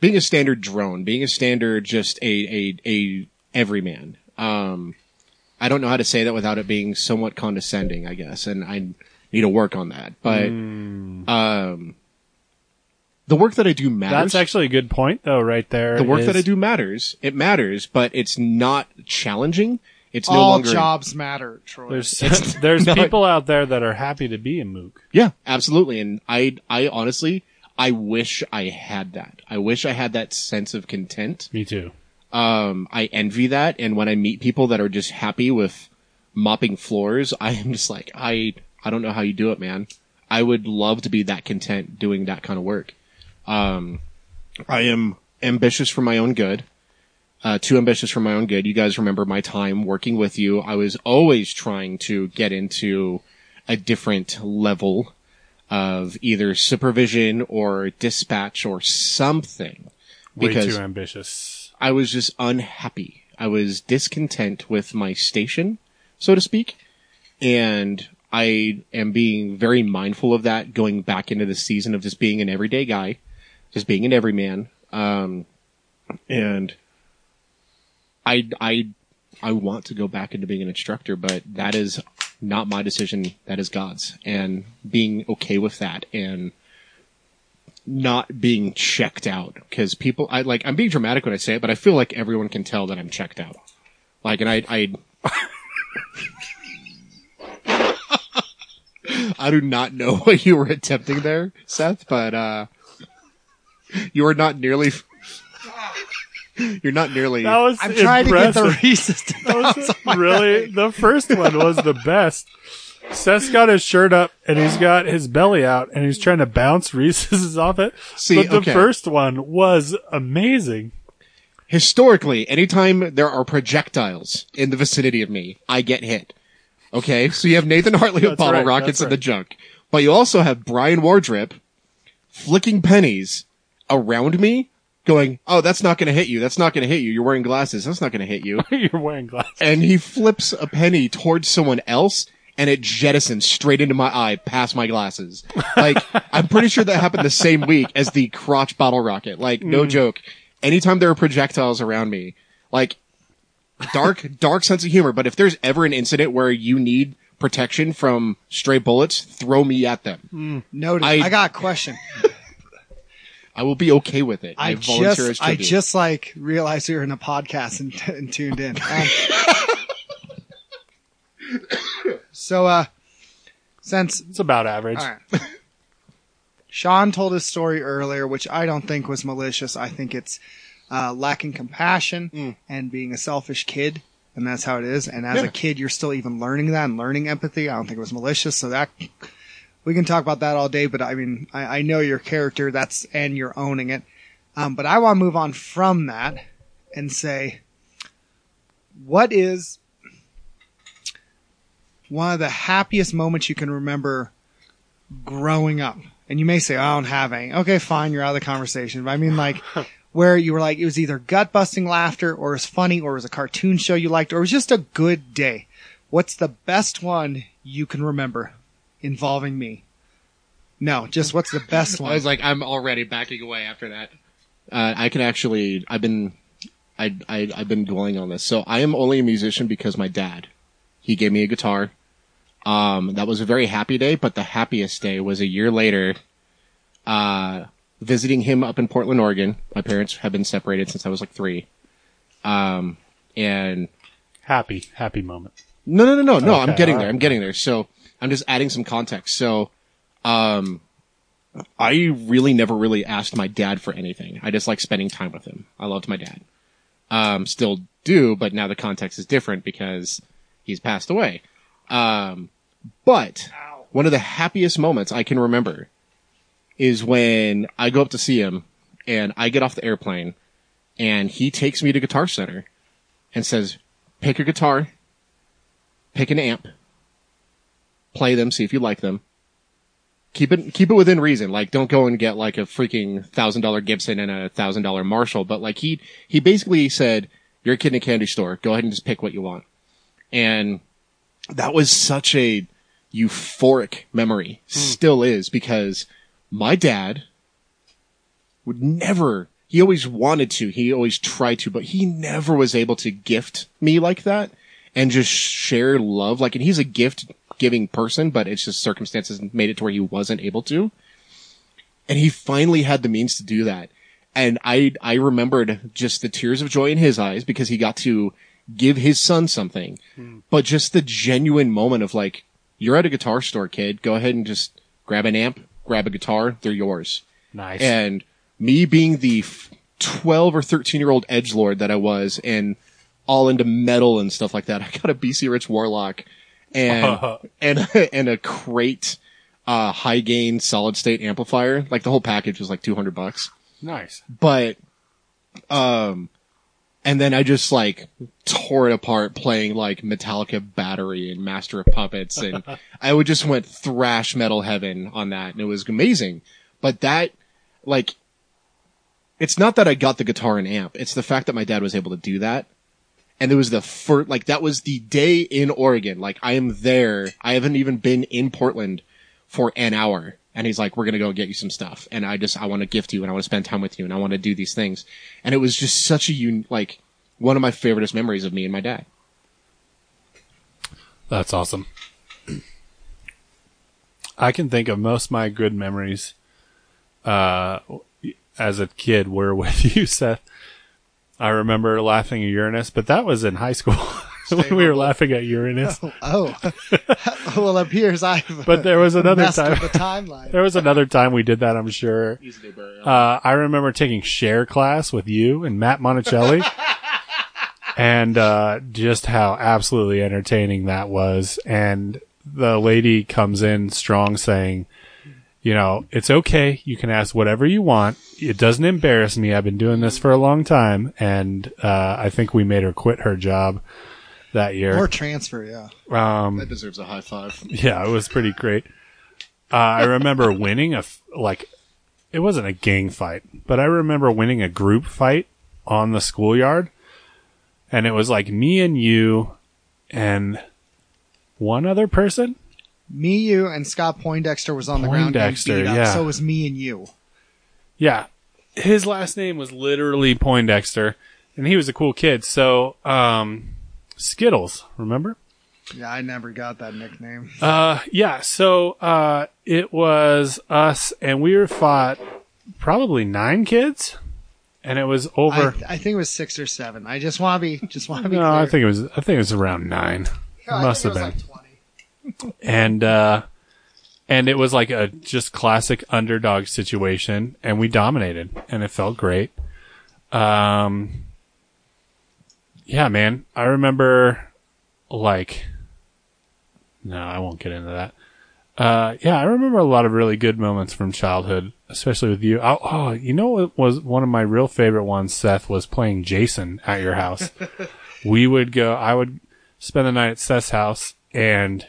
Being a standard drone, being a standard, just a, a, a everyman. Um, I don't know how to say that without it being somewhat condescending, I guess. And I need to work on that. But, mm. um, the work that I do matters. That's actually a good point, though, right there. The work is... that I do matters. It matters, but it's not challenging. It's All no longer... All jobs matter, Troy. There's, it's, there's no, people out there that are happy to be a mook. Yeah, absolutely. And I, I honestly, I wish I had that. I wish I had that sense of content. Me too. Um, I envy that. And when I meet people that are just happy with mopping floors, I am just like, I, I don't know how you do it, man. I would love to be that content doing that kind of work. Um, I am ambitious for my own good, uh, too ambitious for my own good. You guys remember my time working with you. I was always trying to get into a different level of either supervision or dispatch or something. Way too ambitious. I was just unhappy. I was discontent with my station, so to speak. And I am being very mindful of that going back into the season of just being an everyday guy. Just being an everyman, um, and I, I, I want to go back into being an instructor, but that is not my decision. That is God's, and being okay with that, and not being checked out. Because people, I like, I'm being dramatic when I say it, but I feel like everyone can tell that I'm checked out. Like, and I, I, I do not know what you were attempting there, Seth, but uh. You are not nearly. You're not nearly. That was I'm impressive. Trying to get the resistance. Really, the first one was the best. Seth's got his shirt up and he's got his belly out and he's trying to bounce Reese's off it. See, but the okay. first one was amazing. Historically, anytime there are projectiles in the vicinity of me, I get hit. Okay, so you have Nathan Hartley with bottle right, rockets in right. the junk, but you also have Brian Wardrip flicking pennies around me going, oh, that's not going to hit you. That's not going to hit you. You're wearing glasses. That's not going to hit you. You're wearing glasses. And he flips a penny towards someone else and it jettisons straight into my eye past my glasses. Like, I'm pretty sure that happened the same week as the crotch bottle rocket. Like, no mm. joke. Anytime there are projectiles around me, like, dark, dark sense of humor. But if there's ever an incident where you need protection from stray bullets, throw me at them. Mm. Noted. I, I got a question. I will be okay with it. I, I volunteer just, as tribute. I just like realized we were in a podcast and, t- and tuned in. Um, so, uh, since it's about average, all right. Sean told his story earlier, which I don't think was malicious. I think it's, uh, lacking compassion mm. and being a selfish kid. And that's how it is. And as yeah. a kid, you're still even learning that and learning empathy. I don't think it was malicious. So that, we can talk about that all day, but I mean, I, I know your character, that's, and you're owning it. Um, but I want to move on from that and say, what is one of the happiest moments you can remember growing up? And you may say, I don't have any. Okay, fine. You're out of the conversation. But I mean, like, where you were like, it was either gut busting laughter or it was funny or it was a cartoon show you liked or it was just a good day. What's the best one you can remember? Involving me. No, just what's the best one? I was like, I'm already backing away after that. Uh, I can actually, I've been, I, I, I've been dwelling on this. So I am only a musician because my dad, he gave me a guitar. Um, that was a very happy day, but the happiest day was a year later, uh, visiting him up in Portland, Oregon. My parents have been separated since I was like three. Um, and happy, happy moment. No, no, no, no, no. Okay, I'm getting there. I'm getting there. So, I'm just adding some context. So, um, I really never really asked my dad for anything. I just like spending time with him. I loved my dad. Um, still do, but now the context is different because he's passed away. Um, but one of the happiest moments I can remember is when I go up to see him and I get off the airplane and he takes me to Guitar Center and says, pick a guitar, pick an amp, play them, see if you like them. Keep it, keep it within reason. Like, don't go and get like a freaking thousand dollar Gibson and a thousand dollar Marshall. But like he, he basically said, you're a kid in a candy store. Go ahead and just pick what you want. And that was such a euphoric memory. Mm. Still is, because my dad would never, he always wanted to, he always tried to, but he never was able to gift me like that and just share love. Like, and he's a gift giving person, but it's just circumstances made it to where he wasn't able to. And he finally had the means to do that. And I, I remembered just the tears of joy in his eyes because he got to give his son something, mm. but just the genuine moment of like, you're at a guitar store, kid. Go ahead and just grab an amp, grab a guitar. They're yours. Nice. And me being the twelve or thirteen year old edgelord that I was and all into metal and stuff like that. I got a B C Rich Warlock and, and, and a crate, uh, high gain solid state amplifier. Like the whole package was like two hundred bucks. Nice. But, um, and then I just like tore it apart playing like Metallica Battery and Master of Puppets. And I would just went thrash metal heaven on that. And it was amazing. But that, like, it's not that I got the guitar and amp. It's the fact that my dad was able to do that. And it was the first, like, that was the day in Oregon. Like, I am there. I haven't even been in Portland for an hour. And he's like, we're going to go get you some stuff. And I just, I want to gift you and I want to spend time with you and I want to do these things. And it was just such a, un- like, one of my favoriteest memories of me and my dad. That's awesome. I can think of most of my good memories, uh, as a kid were with you, Seth. I remember laughing at Uranus, but that was in high school when we were laughing at Uranus. Oh, oh. Well, it appears I've. But there was another time. The timeline. There was another time we did that. I'm sure. Uh, I remember taking share class with you and Matt Monticelli, and uh, just how absolutely entertaining that was. And the lady comes in strong, saying, you know, it's okay. You can ask whatever you want. It doesn't embarrass me. I've been doing this for a long time. And, uh, I think we made her quit her job that year. Or transfer, yeah. Um, that deserves a high five. Yeah, it was pretty great. Uh, I remember winning a, f- like, it wasn't a gang fight, but I remember winning a group fight on the schoolyard. And it was like me and you and one other person. Me, you, and Scott Poindexter was on the ground getting beat up, yeah. So it was me and you. Yeah. His last name was literally Poindexter, and he was a cool kid. So, um, Skittles, remember? Yeah, I never got that nickname. Uh, yeah, so uh, it was us, and we were fought probably nine kids, and it was over... I, th- I think it was six or seven. I just want to be just want to be. No, clear. I think it was. I think it was around nine. Yeah, it must have been. Like twenty. And, uh, and it was like a just classic underdog situation, and we dominated, and it felt great. Um, yeah, man, I remember like, no, I won't get into that. Uh, yeah, I remember a lot of really good moments from childhood, especially with you. Oh, oh you know what was one of my real favorite ones, Seth, was playing Jason at your house. We would go, I would spend the night at Seth's house. And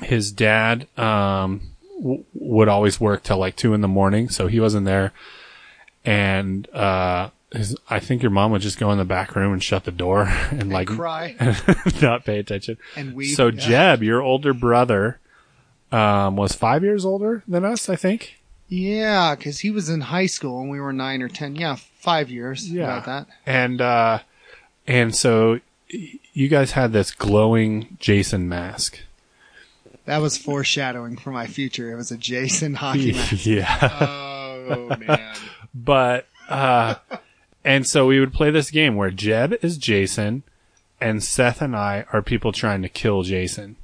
his dad um, w- would always work till like two in the morning, so he wasn't there. And uh, his, I think your mom would just go in the back room and shut the door and, and like cry, and not pay attention. And we so yeah. Jeb, your older brother, um, was five years older than us, I think. Yeah, because he was in high school and we were nine or ten. Yeah, five years. Yeah, about that. And uh, and so. You guys had this glowing Jason mask. That was foreshadowing for my future. It was a Jason hockey mask. Yeah. Oh, man. But, uh, and so we would play this game where Jeb is Jason and Seth and I are people trying to kill Jason.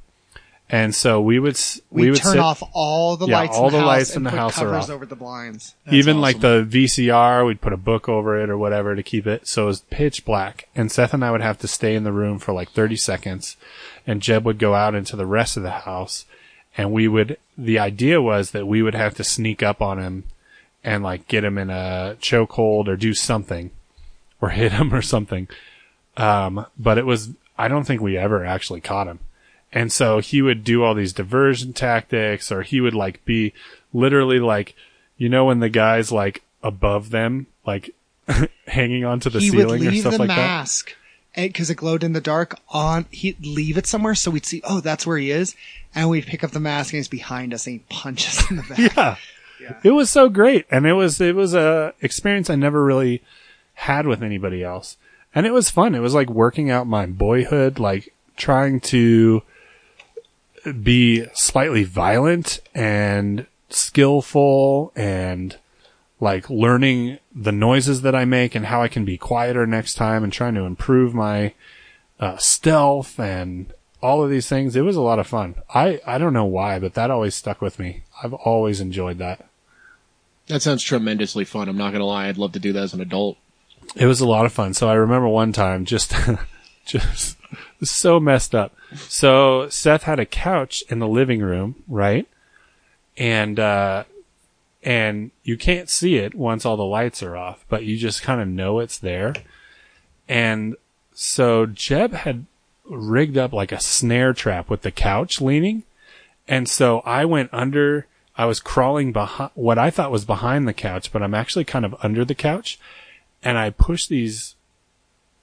And so we would we, we would turn sit, off all the yeah, lights all in the, the house lights in the put house covers are over the blinds. That's Even awesome. Like the V C R, we'd put a book over it or whatever to keep it. So it was pitch black, and Seth and I would have to stay in the room for like thirty seconds, and Jeb would go out into the rest of the house, and we would. The idea was that we would have to sneak up on him and like get him in a chokehold or do something, or hit him or something. Um, but it was. I don't think we ever actually caught him. And so he would do all these diversion tactics, or he would like be literally like, you know, when the guy's like above them, like hanging onto the he ceiling or stuff like that. He would leave the mask because it glowed in the dark on. He'd leave it somewhere so we'd see, oh, that's where he is. And we'd pick up the mask and he's behind us and he'd punch us in the back. Yeah. yeah. It was so great. And it was, it was a experience I never really had with anybody else. And it was fun. It was like working out my boyhood, like trying to be slightly violent and skillful and like learning the noises that I make and how I can be quieter next time and trying to improve my uh, stealth and all of these things. It was a lot of fun. I, I don't know why, but that always stuck with me. I've always enjoyed that. That sounds tremendously fun. I'm not going to lie. I'd love to do that as an adult. It was a lot of fun. So I remember one time just, just so messed up. So Seth had a couch in the living room, right? And, uh, and you can't see it once all the lights are off, but you just kind of know it's there. And so Jeb had rigged up like a snare trap with the couch leaning. And so I went under, I was crawling behind what I thought was behind the couch, but I'm actually kind of under the couch. And I pushed these,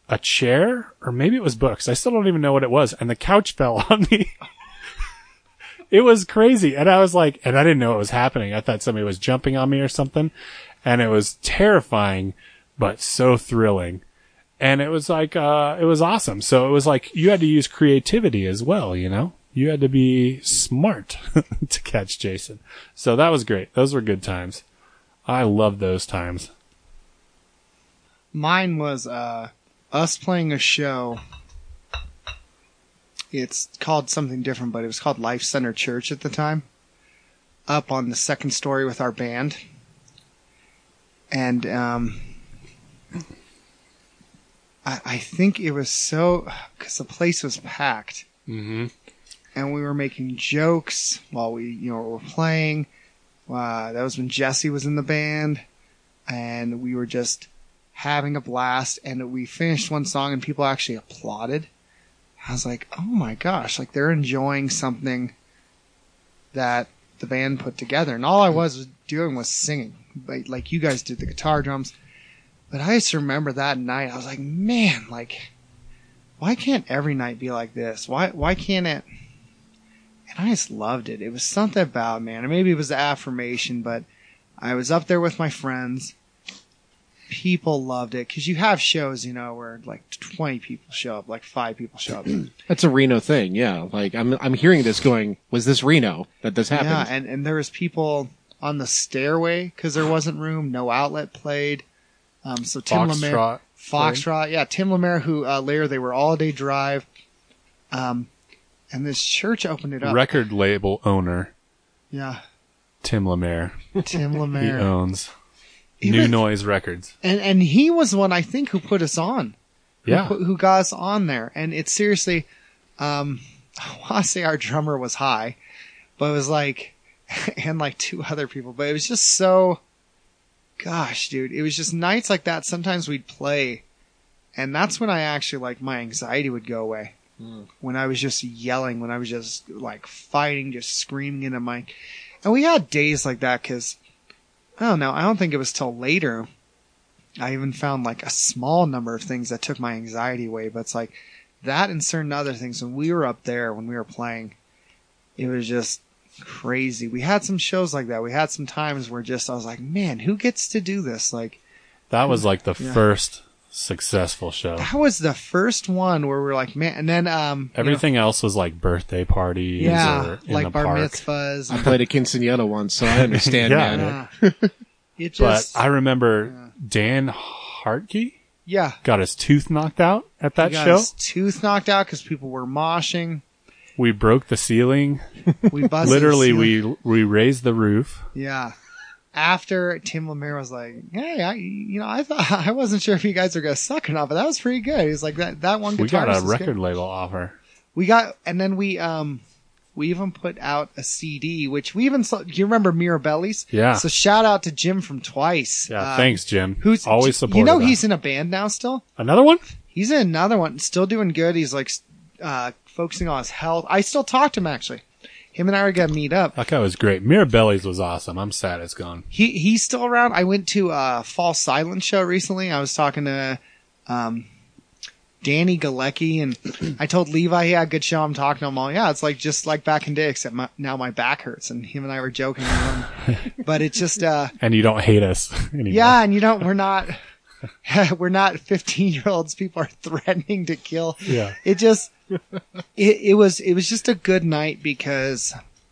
a chair, or maybe it was books. I still don't even know what it was. And the couch fell on me. It was crazy. And I was like, and I didn't know what was happening. I thought somebody was jumping on me or something. And it was terrifying, but so thrilling. And it was like, uh, it was awesome. So it was like, you had to use creativity as well, you know? You had to be smart to catch Jason. So that was great. Those were good times. I love those times. Mine was, uh, us playing a show. It's called something different, but it was called Life Center Church at the time, up on the second story with our band. And um, I, I think it was so because the place was packed, mm-hmm. and we were making jokes while we, you know, were playing. Uh, that was when Jesse was in the band, and we were just having a blast, and we finished one song and people actually applauded. I was like, oh my gosh, like they're enjoying something that the band put together. And all I was doing was singing, but like you guys did the guitar drums. But I just remember that night. I was like, man, like why can't every night be like this? Why, why can't it? And I just loved it. It was something about, man, or maybe it was the affirmation, but I was up there with my friends. People loved it because you have shows, you know, where like twenty people show up, like five people show up. That's a Reno thing, yeah. Like I'm, I'm hearing this going, was this Reno that this happened? Yeah, and and there was people on the stairway because there wasn't room, no outlet played. Um, so Tim Lemire, Foxtrot, yeah, Tim Lemire, who uh, later they were All Day Drive, um, and this church opened it up. Record label owner, yeah, Tim Lemire. Tim Lemire, he owns. New was, Noise Records. And and he was the one, I think, who put us on. Yeah. Who, who got us on there. And it's seriously, um, I want to say our drummer was high, but it was like, and like two other people. But it was just so, gosh, dude. It was just nights like that. Sometimes we'd play. And that's when I actually, like, my anxiety would go away. Mm. When I was just yelling, when I was just, like, fighting, just screaming in a mic. And we had days like that because... I don't know. I don't think it was till later. I even found like a small number of things that took my anxiety away, but it's like that and certain other things. When we were up there, when we were playing, it was just crazy. We had some shows like that. We had some times where just, I was like, man, who gets to do this? Like that was like the yeah. first successful show. That was the first one where we were like, man. And then, um, everything you know, else was like birthday parties. Yeah. Or in like the bar park. Mitzvahs. I played a quinceanera once, so I understand. yeah, man. Yeah. It just, but I remember yeah. Dan Hartke. Yeah. Got his tooth knocked out at that he got show. His tooth knocked out because people were moshing. We broke the ceiling. We busted Literally, the ceiling. we we raised the roof. Yeah. After Tim Lemire was like, "Hey, I, you know, I thought I wasn't sure if you guys were gonna suck or not, but that was pretty good." He's like, "That that one." We got a record label offer. We got, and then we um, we even put out a C D, which we even saw. Do you remember Mirabelli's? Yeah. So shout out to Jim from Twice. Yeah, uh, thanks, Jim. Who's always supportive. You know, he's in a band now still. Another one. He's in another one, still doing good. He's like, uh, focusing on his health. I still talk to him, actually. Him and I are going to meet up. That guy was great. Mirabelli's was awesome. I'm sad it's gone. He He's still around. I went to a Fall Silence show recently. I was talking to um, Danny Galecki, and I told Levi he had a good show. I'm talking to him all. Yeah, it's like just like back in day, except my, now my back hurts. And him and I were joking. But it's just... Uh, and you don't hate us anymore. Yeah, and you don't... We're not... We're not fifteen-year-olds. People are threatening to kill. Yeah. It just... it, it was it was just a good night because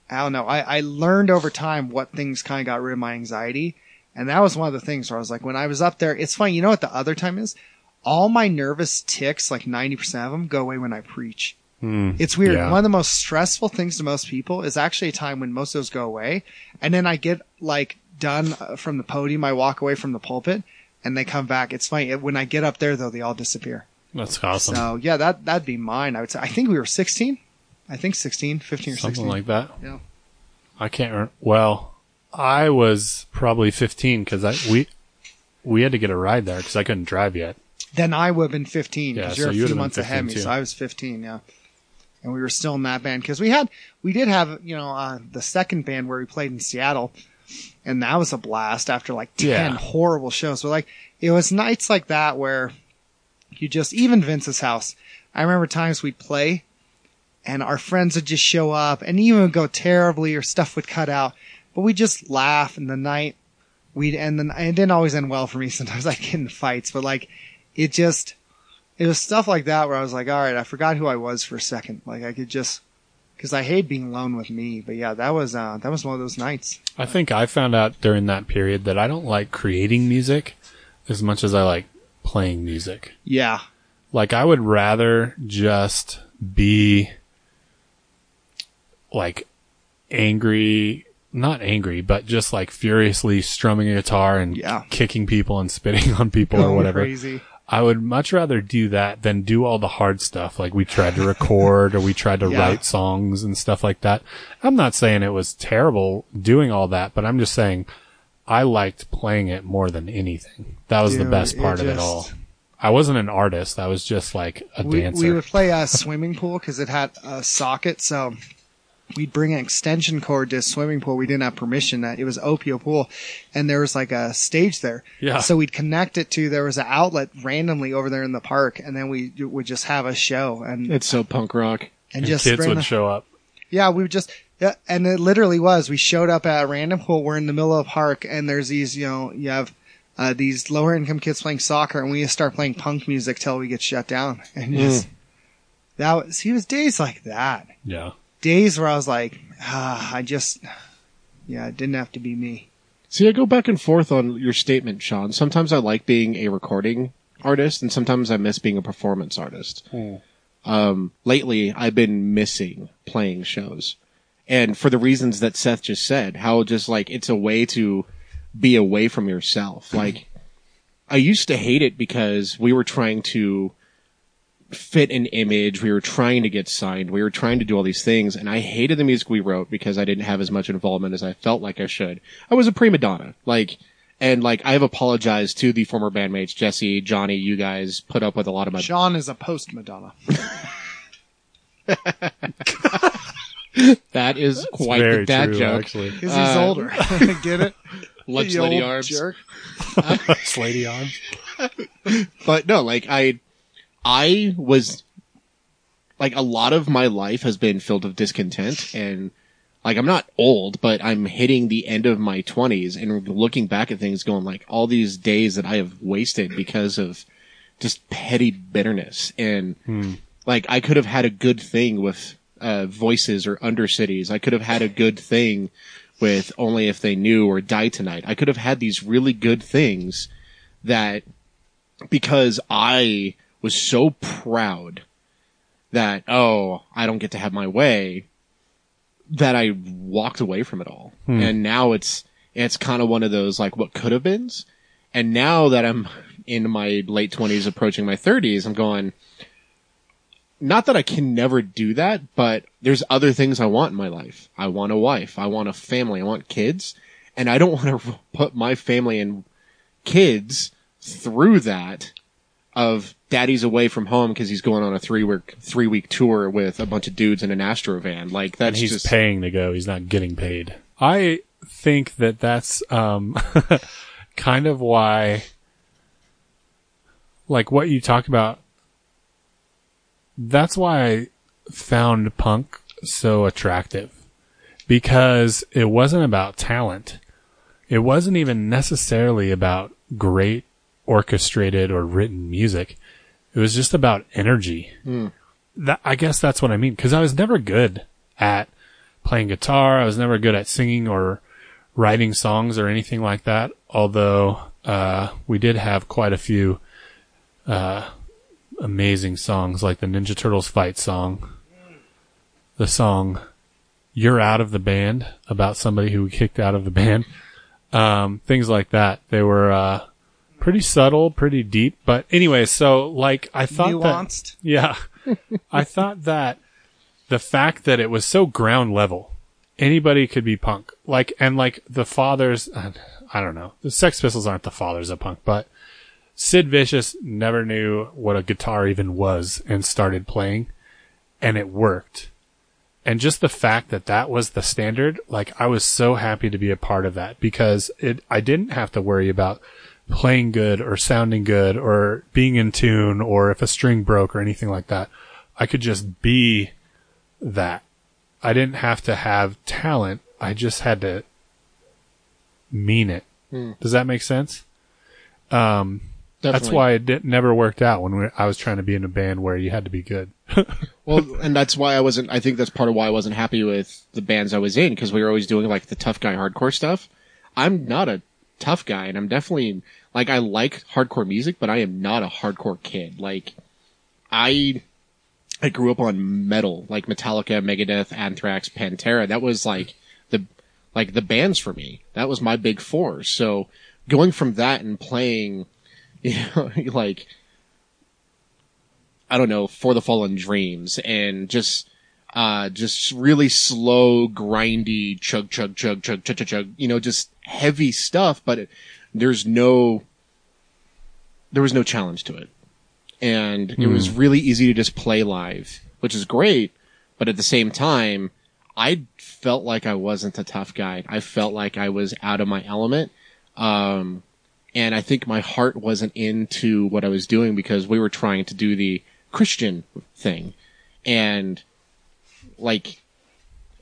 I don't know, I, I learned over time what things kind of got rid of my anxiety, and that was one of the things where I was like, when I was up there, it's funny, you know what the other time is? All my nervous tics, like ninety percent of them, go away when I preach. Mm, it's weird. Yeah. One of the most stressful things to most people is actually a time when most of those go away, and then I get like done from the podium, I walk away from the pulpit, and they come back. It's funny, when I get up there though, they all disappear. That's awesome. So yeah, that, that'd be mine. I would say, I think we were sixteen. I think sixteen, fifteen or sixteen. Something like that. Yeah. I can't remember. Well, I was probably fifteen because I, we, we had to get a ride there because I couldn't drive yet. Then I would have been fifteen because yeah, you're so a you few months ahead of me. Too. So I was fifteen. Yeah. And we were still in that band because we had, we did have, you know, uh, the second band where we played in Seattle, and that was a blast after like ten yeah. horrible shows. But like, it was nights like that where you just, even Vince's house, I remember times we'd play and our friends would just show up and even would go terribly or stuff would cut out, but we just laugh and the night we'd end the, it didn't always end well for me. Sometimes I'd get in fights, but like it just, it was stuff like that where I was like, all right, I forgot who I was for a second. Like I could just, cause I hate being alone with me, but yeah, that was, uh, that was one of those nights. I think I found out during that period that I don't like creating music as much as I like playing music. Yeah. Like I would rather just be like angry, not angry, but just like furiously strumming a guitar and yeah. kicking people and spitting on people Going or whatever. Crazy. I would much rather do that than do all the hard stuff. Like we tried to record or we tried to yeah. write songs and stuff like that. I'm not saying it was terrible doing all that, but I'm just saying I liked playing it more than anything. That was Dude, the best part it just, of it all. I wasn't an artist. I was just like a we, dancer. We would play a swimming pool because it had a socket. So we'd bring an extension cord to a swimming pool. We didn't have permission. That It was Opio pool. And there was like a stage there. Yeah. So we'd connect it to, there was an outlet randomly over there in the park. And then we would just have a show. And It's so punk rock. And, and just kids would the, show up. Yeah, we would just... Yeah, and it literally was. We showed up at a random pool. We're in the middle of a park, and there's these, you know, you have uh, these lower-income kids playing soccer, and we just start playing punk music till we get shut down. And just mm. that was, he was days like that. Yeah, days where I was like, ah, I just, yeah, it didn't have to be me. See, I go back and forth on your statement, Sean. Sometimes I like being a recording artist, and sometimes I miss being a performance artist. Mm. Um, lately, I've been missing playing shows. And for the reasons that Seth just said, how just like it's a way to be away from yourself. Like I used to hate it because we were trying to fit an image. We were trying to get signed. We were trying to do all these things. And I hated the music we wrote because I didn't have as much involvement as I felt like I should. I was a prima donna. Like, and like I've apologized to the former bandmates, Jesse, Johnny, you guys put up with a lot of my. Sean is a post-Madonna. That is quite the dad true, joke. Because he's uh, older. Get it? Lunch lady arms. Jerk. Lunch lady arms. But no, like I, I was, like a lot of my life has been filled with discontent, and like I'm not old, but I'm hitting the end of my twenties and looking back at things, going like all these days that I have wasted because of just petty bitterness, and hmm. like I could have had a good thing with. Uh, Voices or Undercities. I could have had a good thing with Only If They Knew or Die Tonight. I could have had these really good things that because I was so proud that, oh, I don't get to have my way, that I walked away from it all. Hmm. And now it's, it's kind of one of those, like, what could have been. And now that I'm in my late twenties, approaching my thirties, I'm going, not that I can never do that, but there's other things I want in my life. I want a wife. I want a family. I want kids. And I don't want to put my family and kids through that of daddy's away from home because he's going on a three week three week tour with a bunch of dudes in an Astro van. Like, that's and he's just paying to go. He's not getting paid. I think that that's um, kind of why, like what you talked about, that's why I found punk so attractive, because it wasn't about talent. It wasn't even necessarily about great orchestrated or written music. It was just about energy. Mm. That, I guess that's what I mean. Cause I was never good at playing guitar. I was never good at singing or writing songs or anything like that. Although, uh, we did have quite a few, uh, amazing songs, like the Ninja Turtles fight song, the song You're Out of the Band, about somebody who kicked out of the band. Um, things like that. They were, uh, pretty subtle, pretty deep, but anyway, so like I thought nuanced. That, yeah, I thought that the fact that it was so ground level, anybody could be punk. Like, and like the fathers, I don't know, the Sex Pistols aren't the fathers of punk, but Sid Vicious never knew what a guitar even was and started playing, and it worked. And just the fact that that was the standard, like I was so happy to be a part of that, because it, I didn't have to worry about playing good or sounding good or being in tune or if a string broke or anything like that. I could just be that. I didn't have to have talent. I just had to mean it. Mm. Does that make sense? Um, Definitely. That's why it did, never worked out when we, I was trying to be in a band where you had to be good. Well, and that's why I wasn't, I think that's part of why I wasn't happy with the bands I was in, because we were always doing like the tough guy hardcore stuff. I'm not a tough guy, and I'm definitely like, I like hardcore music, but I am not a hardcore kid. Like I I grew up on metal, like Metallica, Megadeth, Anthrax, Pantera. That was like the like the bands for me. That was my big four. So going from that and playing, you know, like I don't know, For the Fallen Dreams, and just uh just really slow, grindy, chug chug chug chug chug chug, chug, you know, just heavy stuff, but it, there's no, there was no challenge to it. And mm. it was really easy to just play live, which is great. But at the same time, I felt like I wasn't a tough guy. I felt like I was out of my element. Um, and I think my heart wasn't into what I was doing, because we were trying to do the Christian thing. And like,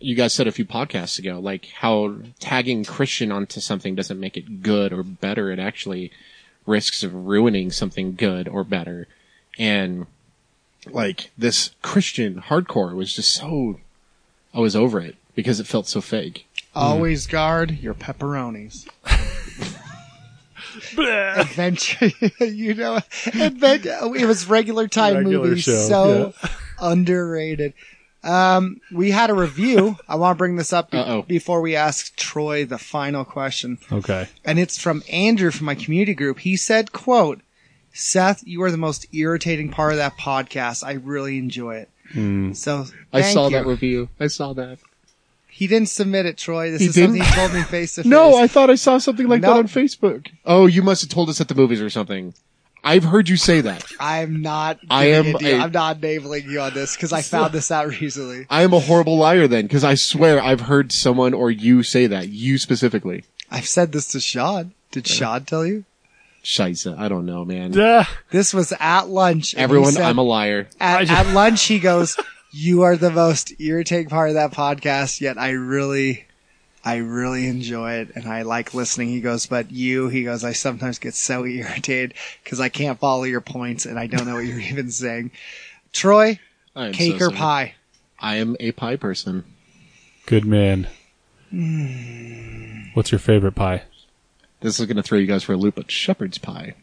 you guys said a few podcasts ago, like how tagging Christian onto something doesn't make it good or better. It actually risks of ruining something good or better. And like this Christian hardcore was just so, I was over it because it felt so fake. Always mm. guard your pepperonis. Adventure, you know, adventure. It was regular time regular movies. Show. So yeah. Underrated. Um, we had a review. I want to bring this up be- before we ask Troy the final question. Okay. And it's from Andrew from my community group. He said, quote, "Seth, you are the most irritating part of that podcast. I really enjoy it." Mm. So thank I saw you. That review. I saw that. He didn't submit it, Troy. This he is didn't? Something he told me face to face. No, I thought I saw something like nope. that on Facebook. Oh, you must have told us at the movies or something. I've heard you say that. I'm not. I am. A, I'm not enabling you on this because I found this out recently. I am a horrible liar then, because I swear I've heard someone or you say that. You specifically. I've said this to Sean. Did yeah. Sean tell you? Scheisse. I don't know, man. Duh. This was at lunch. Everyone, said, I'm a liar. At, just... at lunch, he goes, "You are the most irritating part of that podcast, yet I really, I really enjoy it, and I like listening." He goes, "But you," he goes, "I sometimes get so irritated because I can't follow your points, and I don't know what you're even saying." Troy, cake so or sorry. Pie? I am a pie person. Good man. Mm. What's your favorite pie? This is going to throw you guys for a loop, but shepherd's pie.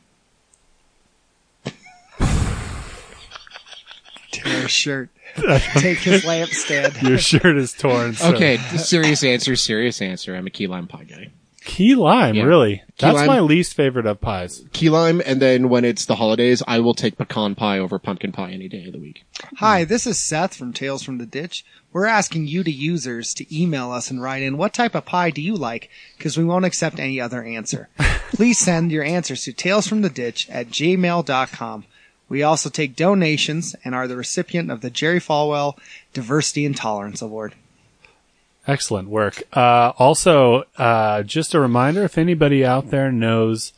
your shirt. Take his lampstand. Your shirt is torn. So. Okay, serious answer, serious answer. I'm a key lime pie guy. Key lime, yeah. Really? Key That's lime. My least favorite of pies. Key lime, and then when it's the holidays, I will take pecan pie over pumpkin pie any day of the week. Hi, this is Seth from Tales from the Ditch. We're asking you, the users, to email us and write in, what type of pie do you like? Because we won't accept any other answer. Please send your answers to talesfromtheditch at gmail dot com. We also take donations and are the recipient of the Jerry Falwell Diversity and Tolerance Award. Excellent work. Uh, also, uh, just a reminder, if anybody out there knows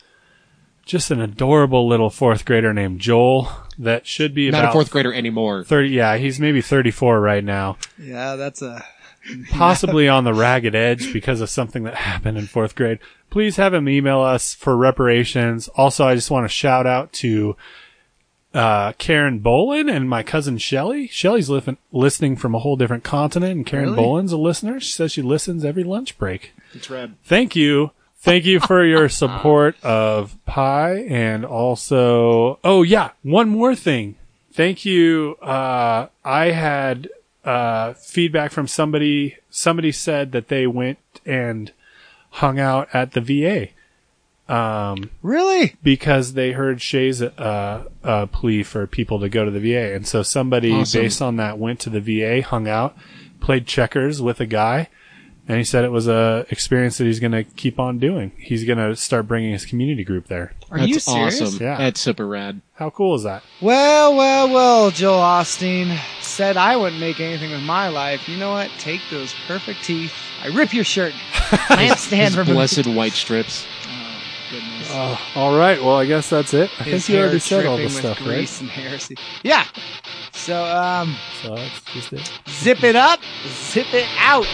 just an adorable little fourth grader named Joel that should be about... Not a fourth grader anymore. thirty, yeah, he's maybe thirty-four right now. Yeah, that's a... possibly on the ragged edge because of something that happened in fourth grade. Please have him email us for reparations. Also, I just want to shout out to... Uh, Karen Bolin and my cousin Shelly. Shelly's li- listening from a whole different continent, and Karen really? Bolin's a listener. She says she listens every lunch break. It's rad. Thank you. Thank you for your support of pie, and also, oh yeah, one more thing. Thank you. Uh, I had, uh, feedback from somebody. Somebody said that they went and hung out at the V A. Um, really? Because they heard Shay's uh, uh, plea for people to go to the V A. And so somebody, awesome. Based on that, went to the V A, hung out, played checkers with a guy. And he said it was a experience that he's going to keep on doing. He's going to start bringing his community group there. Are That's you serious? Awesome. Yeah. That's super rad. How cool is that? Well, well, well, Joel Osteen said I wouldn't make anything with my life. You know what? Take those perfect teeth. I rip your shirt. Lampstand from blessed white strips. Uh, all right. Well, I guess that's it. I His think you already said all this stuff, right? And heresy. Yeah. So, um, so that's just it. Zip it up, zip it out.